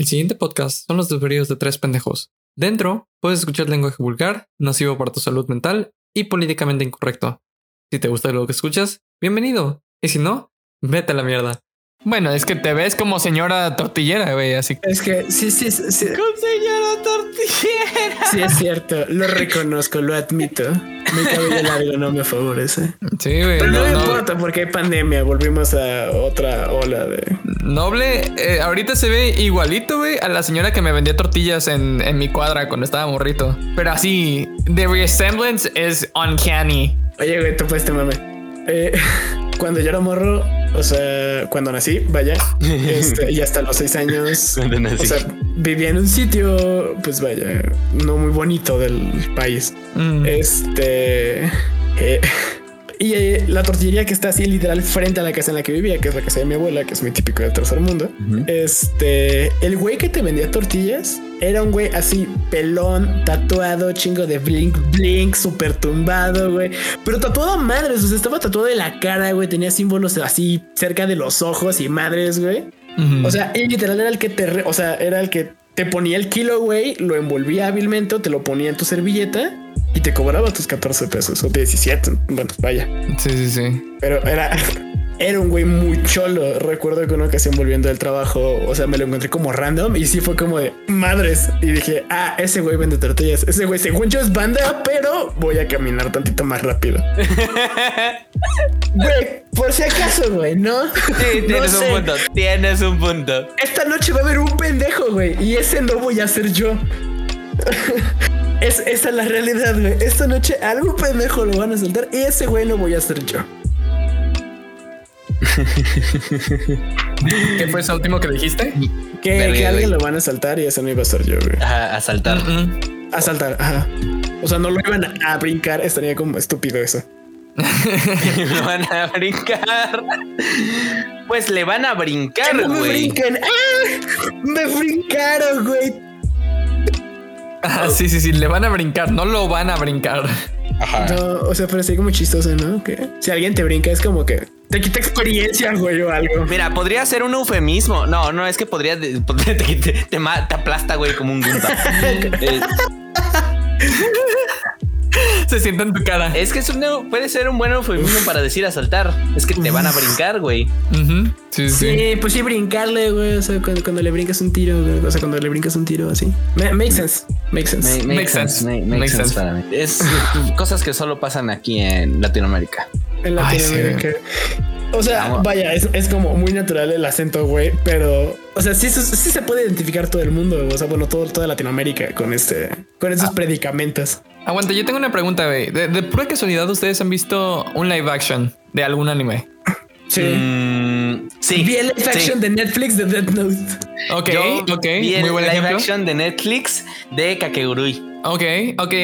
El siguiente podcast son los Desveríos de Tres Pendejos. Dentro, puedes escuchar lenguaje vulgar, nocivo para tu salud mental y políticamente incorrecto. Si te gusta lo que escuchas, bienvenido. Y si no, vete a la mierda. Bueno, es que te ves como señora tortillera, güey, así que... Es que sí. ¡Como señora tortillera! Sí, es cierto, lo reconozco, lo admito. Mi cabello largo no me favorece. Sí, güey. Pero no importa porque hay pandemia, volvimos a otra ola de... Noble, ahorita se ve igualito, güey, a la señora que me vendía tortillas en mi cuadra cuando estaba morrito. Pero así, the resemblance is uncanny. Oye, güey, topa este mame. Cuando yo era morro, o sea, cuando nací, vaya, y hasta los 6 años, o sea, vivía en un sitio, pues vaya, no muy bonito del país. Y la tortillería que está así literal frente a la casa en la que vivía, que es la casa de mi abuela, que es muy típico de tercer mundo. El güey que te vendía tortillas era un güey así pelón, tatuado, chingo de blink blink, súper tumbado, güey, pero tatuado a madres. O sea, estaba tatuado de la cara, güey, tenía símbolos así cerca de los ojos y madres, güey. O sea, él literal era el que te ponía el kilo, güey, lo envolvía hábilmente o te lo ponía en tu servilleta y te cobraba tus 14 pesos o 17. Bueno, vaya. Sí. Pero era un güey muy cholo. Recuerdo que una ocasión volviendo del trabajo, o sea, me lo encontré como random y sí fue como de madres. Y dije, ese güey vende tortillas. Ese güey, según yo, es banda, pero voy a caminar tantito más rápido. Güey, por si acaso, güey, ¿no? Sí, tienes un punto. Esta noche va a haber un pendejo, güey, y ese no voy a ser yo. Esa es la realidad, güey. Esta noche algún pendejo lo van a soltar y ese güey no voy a ser yo. ¿Qué fue eso último que dijiste? Que alguien lo van a asaltar y ese no iba a ser yo, güey. Ajá, asaltar. Asaltar, ajá. O sea, no lo iban a brincar, estaría como estúpido eso. Lo van a brincar. Pues le van a brincar, güey. No me brincan. Me brincaron, güey. Sí, le van a brincar, no lo van a brincar. Ajá. No, o sea, pero sí como chistoso, ¿no? ¿Qué? Si alguien te brinca es como que te quita experiencia, güey, o algo. Mira, podría ser un eufemismo. No, es que podría... Te aplasta, güey, como un gunta. Se sienta en tu cara. Es que puede ser un buen eufemismo para decir asaltar. Es que te van a brincar, güey. Sí, pues sí, brincarle, güey. O sea, cuando le brincas un tiro, güey. O sea, cuando le brincas un tiro así. Makes sense. Para mí. Es cosas que solo pasan aquí en Latinoamérica. En Latinoamérica. Sí. O sea, vaya, es como muy natural el acento, güey. Pero, o sea, sí se puede identificar todo el mundo, güey. O sea, bueno, toda Latinoamérica con esos predicamentos. Aguanta, yo tengo una pregunta, güey. De pura casualidad, ¿ustedes han visto un live action de algún anime? Sí. Sí. Vi el live action de Netflix de Death Note. Ok. Vi el live action de Netflix de Kakegurui. Ok,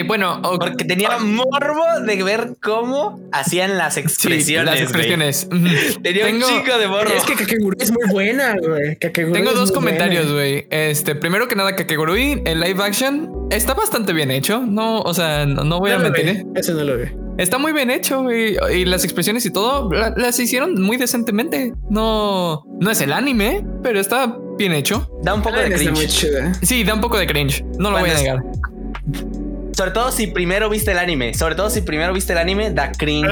bueno. Okay. Porque tenía morbo de ver cómo hacían las expresiones. Sí, las expresiones. Tengo un chico de morbo. Es que Kakegurui es muy buena, güey. Tengo dos comentarios, güey. Primero que nada, Kakegurui, el live action, está bastante bien hecho. No, o sea, no voy a mentir. Eso no lo vi. Está muy bien hecho, güey. Y las expresiones y todo las hicieron muy decentemente. No es el anime, pero está bien hecho. Da un poco de cringe. Sí, da un poco de cringe. No lo voy a negar. Sobre todo si primero viste el anime. Da cringe.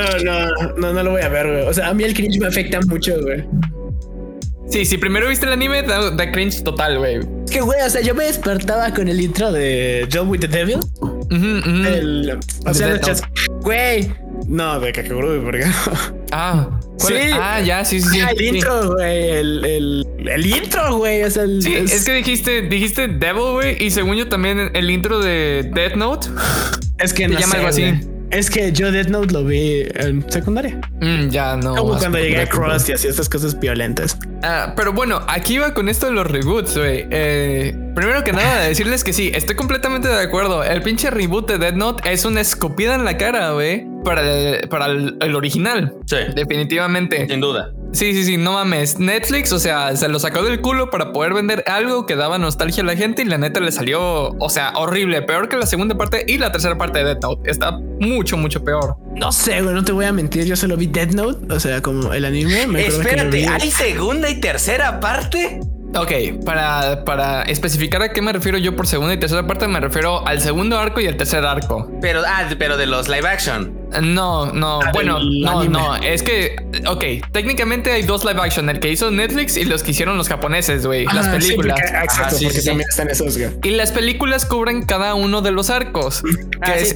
No lo voy a ver, güey. O sea, a mí el cringe me afecta mucho, güey. Sí, si primero viste el anime, da cringe total, güey. Es que, güey, o sea, yo me despertaba con el intro de Job with the Devil. Güey. No, de Kakegurui, ¿por qué? ¿Cuál? Sí. Ya, sí. El intro, güey. El intro, güey. O sea, sí, es que dijiste Devil, güey. Y según yo también el intro de Death Note. Es que no llama algo así. Es que yo Death Note lo vi en secundaria. Como cuando llegué a Crossed y hacía estas cosas violentas. Pero bueno, aquí va con esto de los reboots, güey. Primero que nada, decirles que sí, estoy completamente de acuerdo. El pinche reboot de Death Note es una escopida en la cara, güey. Para el original. Sí. Definitivamente. Sin duda. Sí, no mames. Netflix, o sea, se lo sacó del culo para poder vender algo que daba nostalgia a la gente y la neta le salió, o sea, horrible. Peor que la segunda parte y la tercera parte de Death Note. Está mucho peor. No sé, güey, no te voy a mentir. Yo solo vi Death Note, o sea, como el anime. Espérate, ¿hay segunda y tercera parte? Ok, para especificar a qué me refiero yo por segunda y tercera parte, me refiero al segundo arco y al tercer arco. Pero de los live action. No, es que, ok, técnicamente hay dos live action, el que hizo Netflix y los que hicieron los japoneses, güey, las películas. Sí, porque también están esos, güey. Y las películas cubren cada uno de los arcos,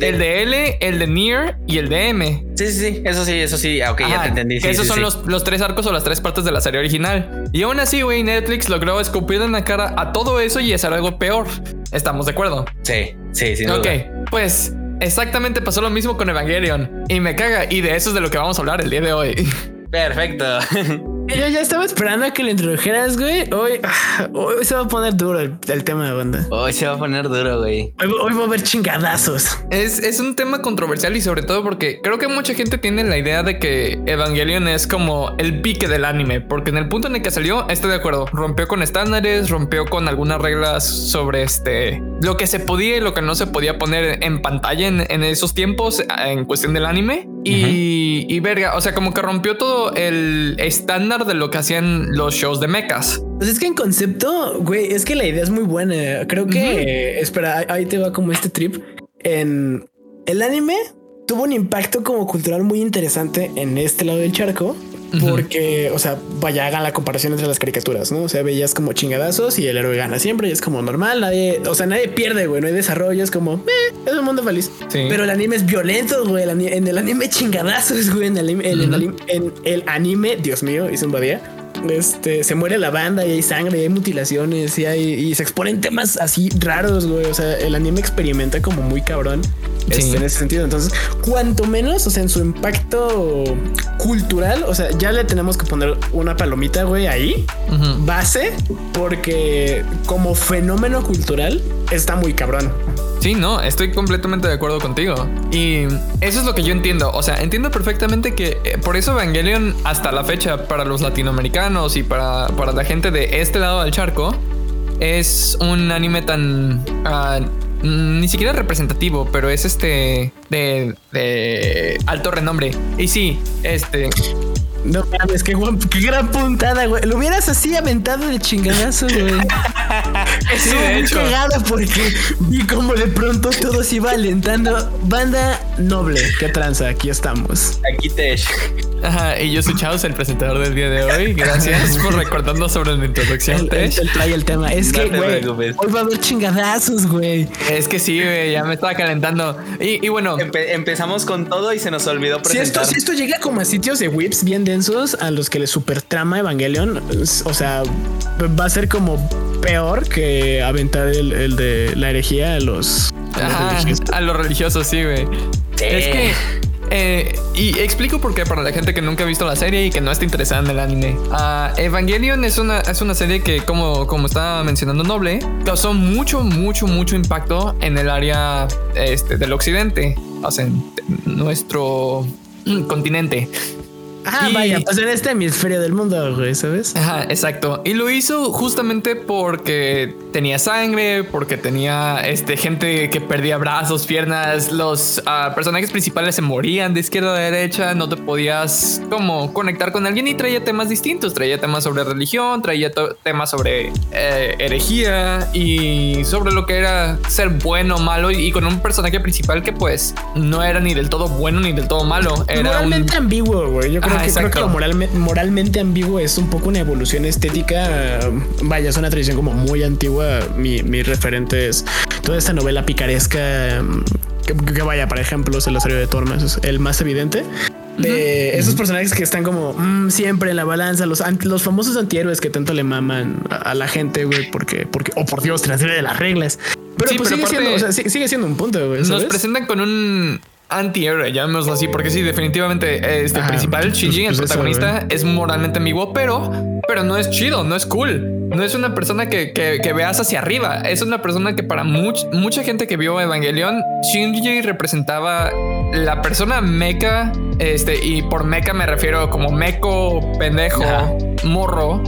el de L, el de Nier y el de M. Sí, eso sí, ok, ya te entendí. Esos son los tres arcos o las tres partes de la serie original. Y aún así, güey, Netflix logró escupir en la cara a todo eso y hacer algo peor. ¿Estamos de acuerdo? Sí, sin duda. Ok, pues... exactamente pasó lo mismo con Evangelion y me caga, y de eso es de lo que vamos a hablar el día de hoy. Perfecto. Yo ya estaba esperando a que lo introdujeras, güey. Hoy se va a poner duro el tema de banda. Hoy se va a poner duro, güey. Hoy va a haber chingadazos. Es un tema controversial y sobre todo porque creo que mucha gente tiene la idea de que Evangelion es como el pique del anime. Porque en el punto en el que salió, estoy de acuerdo, rompió con estándares, rompió con algunas reglas sobre lo que se podía y lo que no se podía poner en pantalla en esos tiempos en cuestión del anime. Y verga, o sea, como que rompió todo el estándar de lo que hacían los shows de mechas. Pues es que en concepto, güey, es que la idea es muy buena. Creo que, espera, ahí te va como este trip. En el anime tuvo un impacto como cultural muy interesante en este lado del charco. Porque, o sea, vaya, hagan la comparación entre las caricaturas, ¿no? O sea, veías como chingadazos y el héroe gana siempre y es como normal, nadie, o sea, nadie pierde, güey, no hay desarrollo, es como, es un mundo feliz. Sí. Pero el anime es violento, güey, en el anime chingadazos, güey, en el anime, Dios mío, hice un badía. Se muere la banda y hay sangre y hay mutilaciones y se exponen temas así raros, güey. O sea, el anime experimenta como muy cabrón en ese sentido. Entonces, cuanto menos, o sea, en su impacto cultural, o sea, ya le tenemos que poner una palomita, güey, ahí base, porque como fenómeno cultural está muy cabrón. Sí, no, estoy completamente de acuerdo contigo. Y eso es lo que yo entiendo. O sea, entiendo perfectamente que por eso Evangelion hasta la fecha para los latinoamericanos y para la gente de este lado del charco es un anime tan... ni siquiera representativo, pero es de alto renombre. Y sí, No mames, qué gran puntada, güey. Lo hubieras así aventado de chingadazo, güey. Sí, de hecho. Cagada porque vi como de pronto todo se iba alentando. Banda noble, qué tranza, aquí estamos. Aquí te... Ajá, y yo soy Chaos, el presentador del día de hoy. Gracias por recordando sobre mi introducción, Tesh. Él trae el tema. Es no que, güey, hoy va a haber chingadazos, güey. Es que sí, güey, ya me estaba calentando. Y bueno. Empezamos con todo y se nos olvidó presentar. Si esto llega como a sitios de whips bien densos a los que le super trama Evangelion, o sea, va a ser como peor que aventar el de la herejía a los religiosos, sí, güey. Sí. Es que... y explico por qué para la gente que nunca ha visto la serie y que no está interesada en el anime. Evangelion es una serie que como estaba mencionando Noble, causó mucho impacto en el área del occidente, o sea, en nuestro continente. Vaya, pues en este hemisferio del mundo, güey, ¿sabes? Ajá, exacto. Y lo hizo justamente porque tenía sangre, porque tenía gente que perdía brazos, piernas, los personajes principales se morían de izquierda a derecha, no te podías como conectar con alguien y traía temas distintos, traía temas sobre religión, traía temas sobre herejía y sobre lo que era ser bueno o malo y con un personaje principal que pues no era ni del todo bueno ni del todo malo. Era moralmente ambiguo, güey, yo creo. Creo que lo moralmente ambiguo es un poco una evolución estética. Vaya, es una tradición como muy antigua. Mi referente es toda esta novela picaresca que vaya, por ejemplo, Lazarillo de Tormes es el más evidente de esos personajes que están como siempre en la balanza, los famosos antihéroes que tanto le maman a la gente, güey, porque oh, por Dios, transgrede las reglas. Pero sí, pues pero sigue siendo un punto, güey. Nos presentan con un antihéroe, llamémoslo así, porque sí, definitivamente el principal, Shinji, el protagonista, es moralmente ambiguo, pero no es chido, no es cool, no es una persona que veas hacia arriba, es una persona que para mucha gente que vio Evangelion, Shinji representaba la persona meca, y por meca me refiero como meco, pendejo, morro,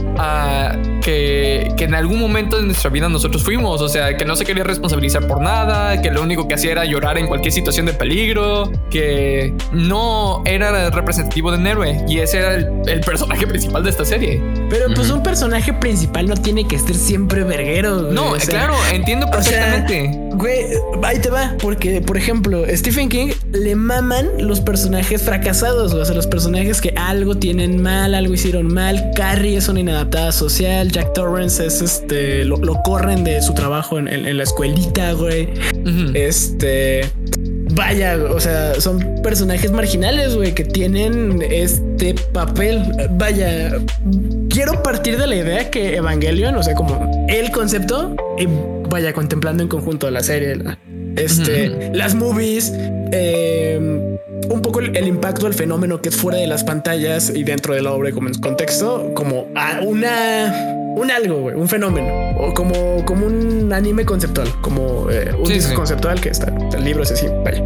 que en algún momento de nuestra vida nosotros fuimos, o sea, que no se quería responsabilizar por nada, que lo único que hacía era llorar en cualquier situación de peligro, que no era representativo de un héroe, y ese era el personaje principal de esta serie. Pero pues un personaje principal no tiene que ser siempre verguero, güey. No, o sea, claro, entiendo perfectamente. O sea, güey, ahí te va. Porque, por ejemplo, Stephen King le maman los personajes fracasados, güey. O sea, los personajes que algo tienen mal, algo hicieron mal. Carrie es una inadaptada social. Jack Torrance es lo corren de su trabajo en la escuelita, güey. Uh-huh. Vaya, o sea, son personajes marginales, güey, que tienen este papel. Vaya, quiero partir de la idea que Evangelion, o sea, como el concepto, y vaya, contemplando en conjunto la serie, uh-huh, las movies, un poco el impacto del fenómeno que es fuera de las pantallas y dentro de la obra como en contexto, como a un algo, güey, un fenómeno, o como un anime conceptual, como un disco conceptual que está el libro, es así, vaya.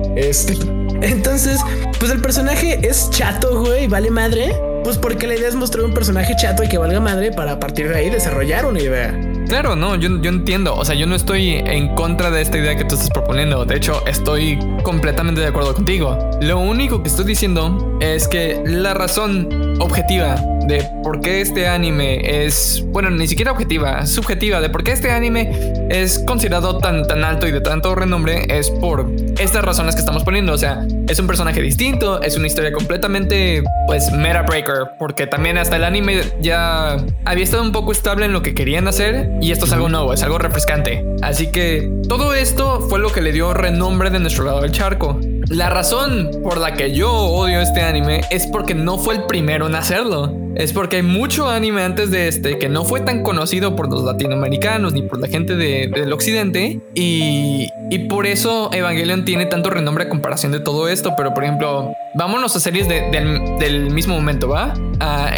Entonces, pues el personaje es chato, güey, vale madre, pues porque la idea es mostrar un personaje chato y que valga madre para a partir de ahí desarrollar una idea. Claro, no, yo entiendo, o sea, yo no estoy en contra de esta idea que tú estás proponiendo, de hecho, estoy completamente de acuerdo contigo. Lo único que estoy diciendo es que la razón objetiva de por qué este anime es, bueno, ni siquiera objetiva, subjetiva, de por qué este anime es considerado tan alto y de tanto renombre es por estas razones que estamos poniendo. O sea, es un personaje distinto, es una historia completamente, pues, meta breaker, porque también hasta el anime ya había estado un poco estable en lo que querían hacer y esto es algo nuevo, es algo refrescante. Así que todo esto fue lo que le dio renombre de nuestro lado del charco. La razón por la que yo odio este anime es porque no fue el primero en hacerlo. Es porque hay mucho anime antes de este que no fue tan conocido por los latinoamericanos ni por la gente del occidente, y por eso Evangelion tiene tanto renombre a comparación de todo esto. Pero por ejemplo, vámonos a series del mismo momento, ¿va?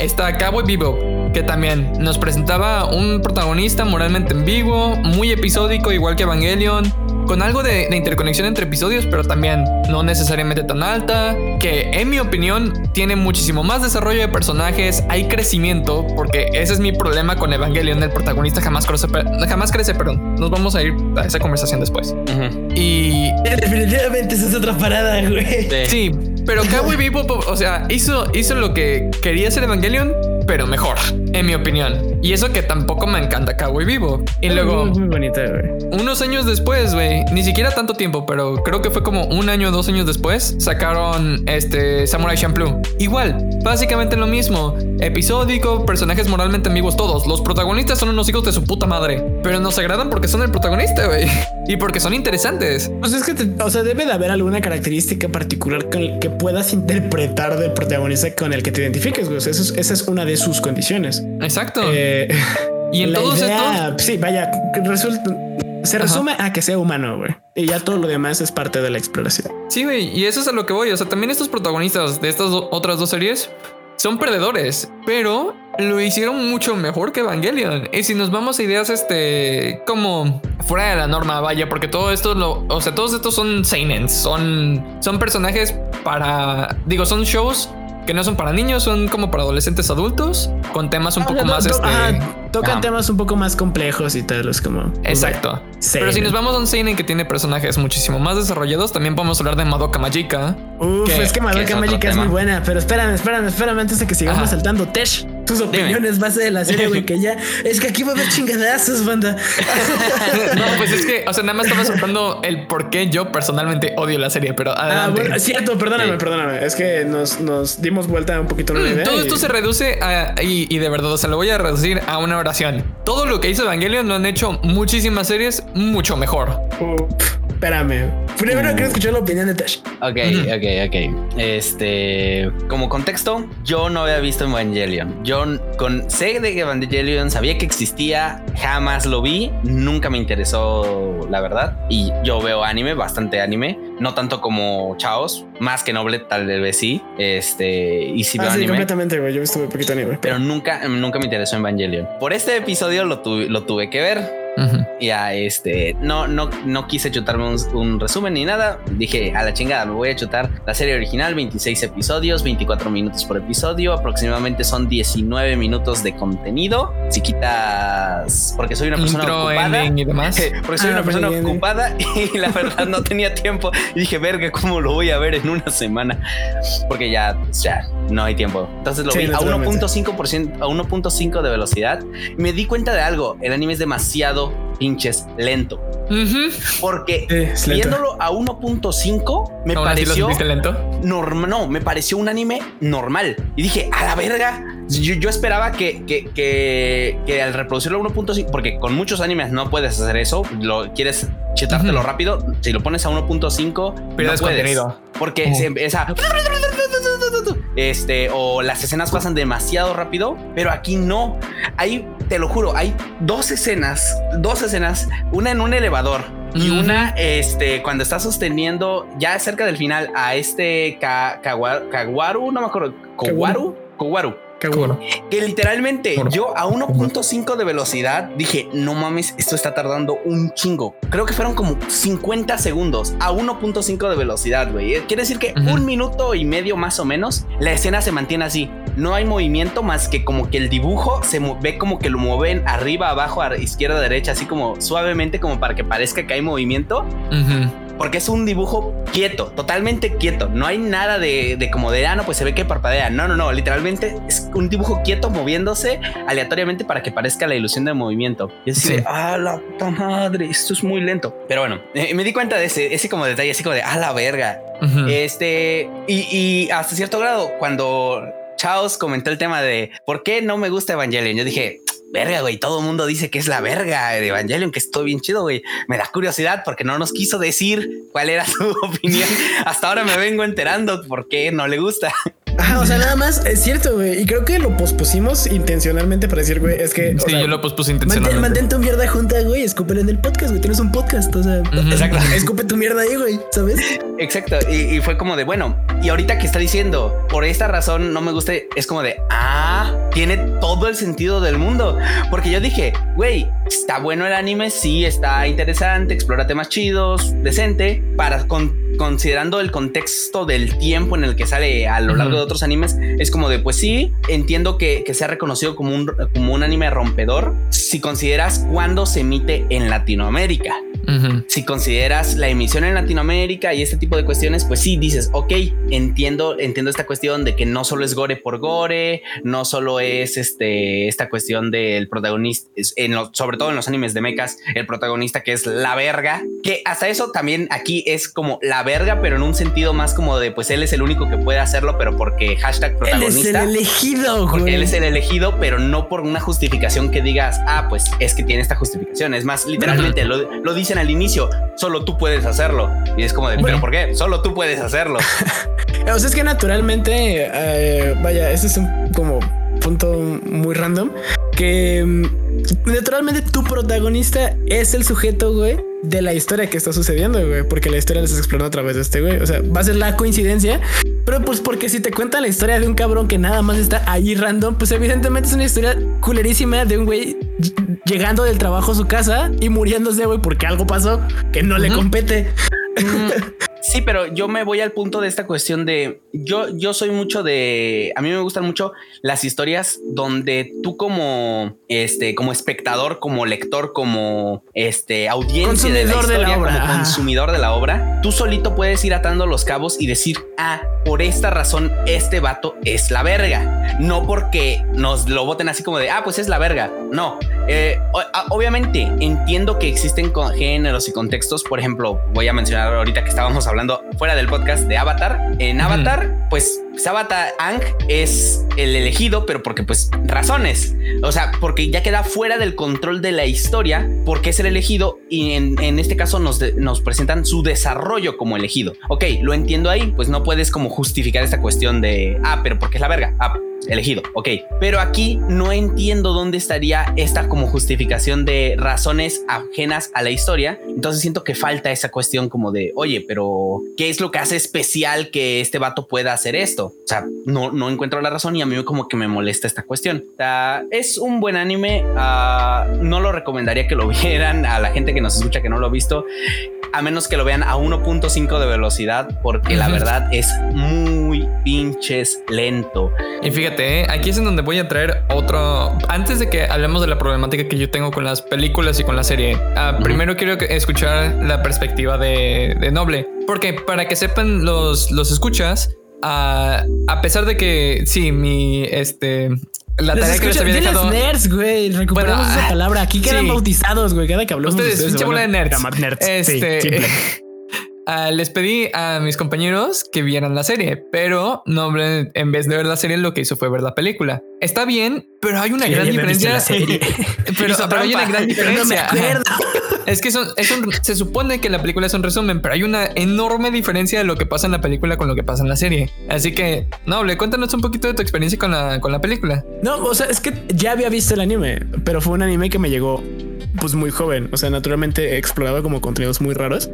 Está Cowboy Bebop, que también nos presentaba un protagonista moralmente ambiguo, muy episódico, igual que Evangelion, con algo de interconexión entre episodios, pero también no necesariamente tan alta, que en mi opinión tiene muchísimo más desarrollo de personajes, hay crecimiento, porque ese es mi problema con Evangelion, el protagonista jamás crece, nos vamos a ir a esa conversación después. Uh-huh. Y definitivamente esa es otra parada, güey. Sí, pero Cowboy Bebop, o sea, hizo lo que quería hacer Evangelion, pero mejor, en mi opinión. Y eso que tampoco me encanta Cowboy Bebop. Y luego, muy bonita, güey. Unos años después, güey, ni siquiera tanto tiempo, pero creo que fue como un año o 2 años después, sacaron Samurai Champloo. Igual, básicamente lo mismo. Episódico, personajes moralmente ambiguos todos. Los protagonistas son unos hijos de su puta madre, pero nos agradan porque son el protagonista, güey. Y porque son interesantes. Pues es que, o sea, debe de haber alguna característica particular con el que puedas interpretar del protagonista con el que te identifiques, güey. O sea, esa es una de sus condiciones. Exacto. Y en todos estos, sí, vaya, se resume a que sea humano, güey. Y ya todo lo demás es parte de la exploración. Sí, güey, y eso es a lo que voy. O sea, también estos protagonistas de estas otras 2 series son perdedores, pero lo hicieron mucho mejor que Evangelion. Y si nos vamos a ideas como fuera de la norma, vaya, porque todo esto o sea, todos estos son seinens, son personajes son shows que no son para niños, son como para adolescentes adultos, con temas un poco más... tocan temas un poco más complejos y tal, es como... Exacto. Pero si nos vamos a un seinen que tiene personajes muchísimo más desarrollados, también podemos hablar de Madoka Magica. Es que Madoka Magica es muy buena, pero espérame antes de que sigamos saltando. Tesh, tus opiniones base de la serie, güey, que ya... Es que aquí va a haber chingadazos, banda. No, pues es que, o sea, nada más estaba soltando el por qué yo personalmente odio la serie, pero adelante. Bueno, cierto, perdóname. Es que nos dimos vuelta un poquito a la idea. Todo esto se reduce a... Y de verdad, o sea, lo voy a reducir a una oración. Todo lo que hizo Evangelion lo han hecho muchísimas series mucho mejor. Espérame. Primero quiero escuchar la opinión de Tash. Ok. Como contexto, yo no había visto Evangelion. Yo sé de Evangelion, sabía que existía, jamás lo vi, nunca me interesó, la verdad. Y yo veo anime, bastante anime. No tanto como Chaos, más que Noble, tal vez sí. Y si veo anime. Completamente, güey. Yo he visto muy poquito anime. Pero nunca me interesó Evangelion. Por este episodio lo tuve que ver. Uh-huh. Ya, no quise chutarme un resumen ni nada. Dije, a la chingada, me voy a chutar la serie original, 26 episodios, 24 minutos por episodio. Aproximadamente son 19 minutos de contenido. Si quitas... Porque soy una persona ocupada. Y demás. Porque soy una persona ocupada y la verdad no tenía tiempo. Y dije, verga, ¿cómo lo voy a ver en una semana? Porque ya, no hay tiempo. Entonces lo vi a 1.5%, a 1.5 de velocidad. Me di cuenta de algo: el anime es demasiado pinches lento. Uh-huh. Porque viéndolo a 1.5 me pareció lento. Me pareció un anime normal y dije, a la verga, yo esperaba que al reproducirlo a 1.5, porque con muchos animes no puedes hacer eso, lo quieres chetártelo uh-huh. rápido, si lo pones a 1.5 pierdes no contenido, porque uh-huh. se empieza o las escenas pasan demasiado rápido, pero aquí no. Hay, te lo juro, hay dos escenas, una en un elevador y una cuando está sosteniendo ya cerca del final a Kawaru, no me acuerdo, Kawaru. Qué bueno. Que literalmente yo a 1.5 de velocidad dije, no mames, esto está tardando un chingo. Creo que fueron como 50 segundos a 1.5 de velocidad, güey. Quiere decir que uh-huh. un minuto y medio más o menos la escena se mantiene así. No hay movimiento más que como que el dibujo se ve como que lo mueven arriba, abajo, a izquierda, derecha, así como suavemente, como para que parezca que hay movimiento. Uh-huh. Porque es un dibujo quieto, totalmente quieto. No hay nada de como de, pues se ve que parpadea. No. Literalmente es un dibujo quieto moviéndose aleatoriamente para que parezca la ilusión de movimiento. Y es así, la puta madre, esto es muy lento. Pero bueno, me di cuenta de ese como detalle, así como de, la verga. Uh-huh. Y hasta cierto grado, cuando Chaos comentó el tema de por qué no me gusta Evangelion, yo dije... verga, güey, todo el mundo dice que es la verga de Evangelion, que estoy bien chido, güey. Me da curiosidad porque no nos quiso decir cuál era su opinión. Hasta ahora me vengo enterando por qué no le gusta. Nada más es cierto, güey. Y creo que lo pospusimos intencionalmente para decir, güey, es que... Sí, yo lo pospuse intencionalmente. Mantén tu mierda junta, güey. Escúpelo en el podcast, güey. Tienes un podcast, uh-huh. Exacto. Escupe tu mierda ahí, güey, ¿sabes? Exacto. Y fue como de, bueno, y ahorita que está diciendo, por esta razón no me gusta, es como de, tiene todo el sentido del mundo. Porque yo dije, güey, está bueno el anime, sí, está interesante, explora temas chidos, decente, considerando el contexto del tiempo en el que sale a lo largo de otros animes, es como de, pues sí, entiendo que sea reconocido como un anime rompedor si consideras cuándo se emite en Latinoamérica. Uh-huh. Si consideras la emisión en Latinoamérica y este tipo de cuestiones, pues sí, dices, ok, entiendo esta cuestión de que no solo es gore por gore, no solo es esta cuestión del protagonista, sobre todo en los animes de mechas, el protagonista que es la verga, que hasta eso también aquí es como la verga, pero en un sentido más como de, pues él es el único que puede hacerlo, pero porque hashtag protagonista. Él es el elegido, güey. Porque él es el elegido, pero no por una justificación que digas, pues es que tiene esta justificación. Es más, literalmente uh-huh. lo dice al inicio, solo tú puedes hacerlo, y es como de, bueno, ¿pero por qué? Solo tú puedes hacerlo. O sea, es que naturalmente, este es un como punto muy random, que naturalmente tu protagonista es el sujeto, güey, de la historia que está sucediendo, güey, porque la historia la estás explorando a través de este güey. O sea, va a ser la coincidencia, pero pues porque si te cuentan la historia de un cabrón que nada más está ahí random, pues evidentemente es una historia culerísima de un güey llegando del trabajo a su casa y muriéndose, güey, porque algo pasó que no le compete. Sí, pero yo me voy al punto de esta cuestión de... Yo soy mucho de... A mí me gustan mucho las historias donde tú como espectador, como lector, como audiencia consumidor de la historia, como consumidor de la obra, tú solito puedes ir atando los cabos y decir, por esta razón este vato es la verga. No porque nos lo voten así como de, pues es la verga. No. Obviamente entiendo que existen géneros y contextos. Por ejemplo, voy a mencionar ahorita que estábamos hablando fuera del podcast de Avatar. En Avatar, pues Avatar Aang es el elegido, pero porque pues razones. O sea, porque ya queda fuera del control de la historia, porque es el elegido y en este caso nos presentan su desarrollo como elegido. Ok, lo entiendo ahí, pues no puedes como justificar esta cuestión de, pero porque es la verga. Elegido, ok. Pero aquí no entiendo dónde estaría esta como justificación de razones ajenas a la historia. Entonces siento que falta esa cuestión como de, oye, pero ¿qué es lo que hace especial que este vato pueda hacer esto? O sea, no encuentro la razón y a mí como que me molesta esta cuestión. O sea, es un buen anime. No lo recomendaría que lo vieran a la gente que nos escucha que no lo ha visto, a menos que lo vean a 1.5 de velocidad, porque la verdad es muy pinches lento. Y fíjate, aquí es en donde voy a traer otro... Antes de que hablemos de la problemática que yo tengo con las películas y con la serie, primero quiero escuchar la perspectiva de Noble, porque para que sepan los escuchas... a pesar de que sí, la tarea que les había dejado. Nerds, güey. Recuperamos esa palabra. Aquí quedan bautizados, güey. Cada que hablamos ustedes pinche bola de nerds. Les pedí a mis compañeros que vieran la serie, pero no, en vez de ver la serie, lo que hizo fue ver la película. Está bien, pero hay una gran diferencia. Pero hay una gran diferencia. Es que se supone que la película es un resumen, pero hay una enorme diferencia de lo que pasa en la película con lo que pasa en la serie. Así que, Noble, cuéntanos un poquito de tu experiencia con la película. No, o sea, es que ya había visto el anime, pero fue un anime que me llegó pues muy joven, o sea, naturalmente exploraba como contenidos muy raros.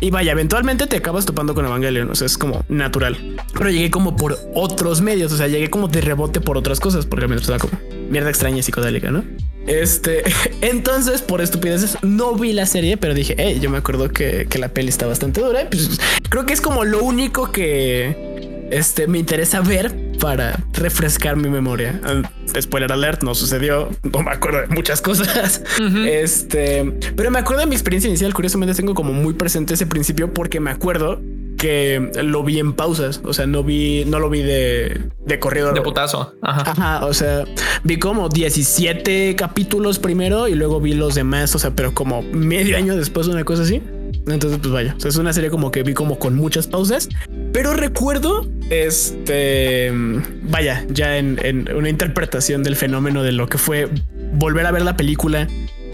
Y vaya, eventualmente te acabas topando con Evangelion, o sea, es como natural. Pero llegué como por otros medios, o sea, llegué como de rebote por otras cosas, porque mientras estaba como mierda extraña y psicodélica, ¿no? Entonces, por estupideces, no vi la serie, pero dije, yo me acuerdo que la peli está bastante dura. Pues, creo que es como lo único que me interesa ver para refrescar mi memoria. Spoiler alert, no sucedió. No me acuerdo de muchas cosas. Uh-huh. Pero me acuerdo de mi experiencia inicial. Curiosamente tengo como muy presente ese principio porque me acuerdo que lo vi en pausas. O sea, no lo vi de corrido. De putazo. Ajá. O sea, vi como 17 capítulos primero y luego vi los demás. O sea, pero como medio año después, una cosa así. Entonces, pues vaya, o sea, es una serie como que vi como con muchas pausas, pero recuerdo, vaya, ya en una interpretación del fenómeno de lo que fue volver a ver la película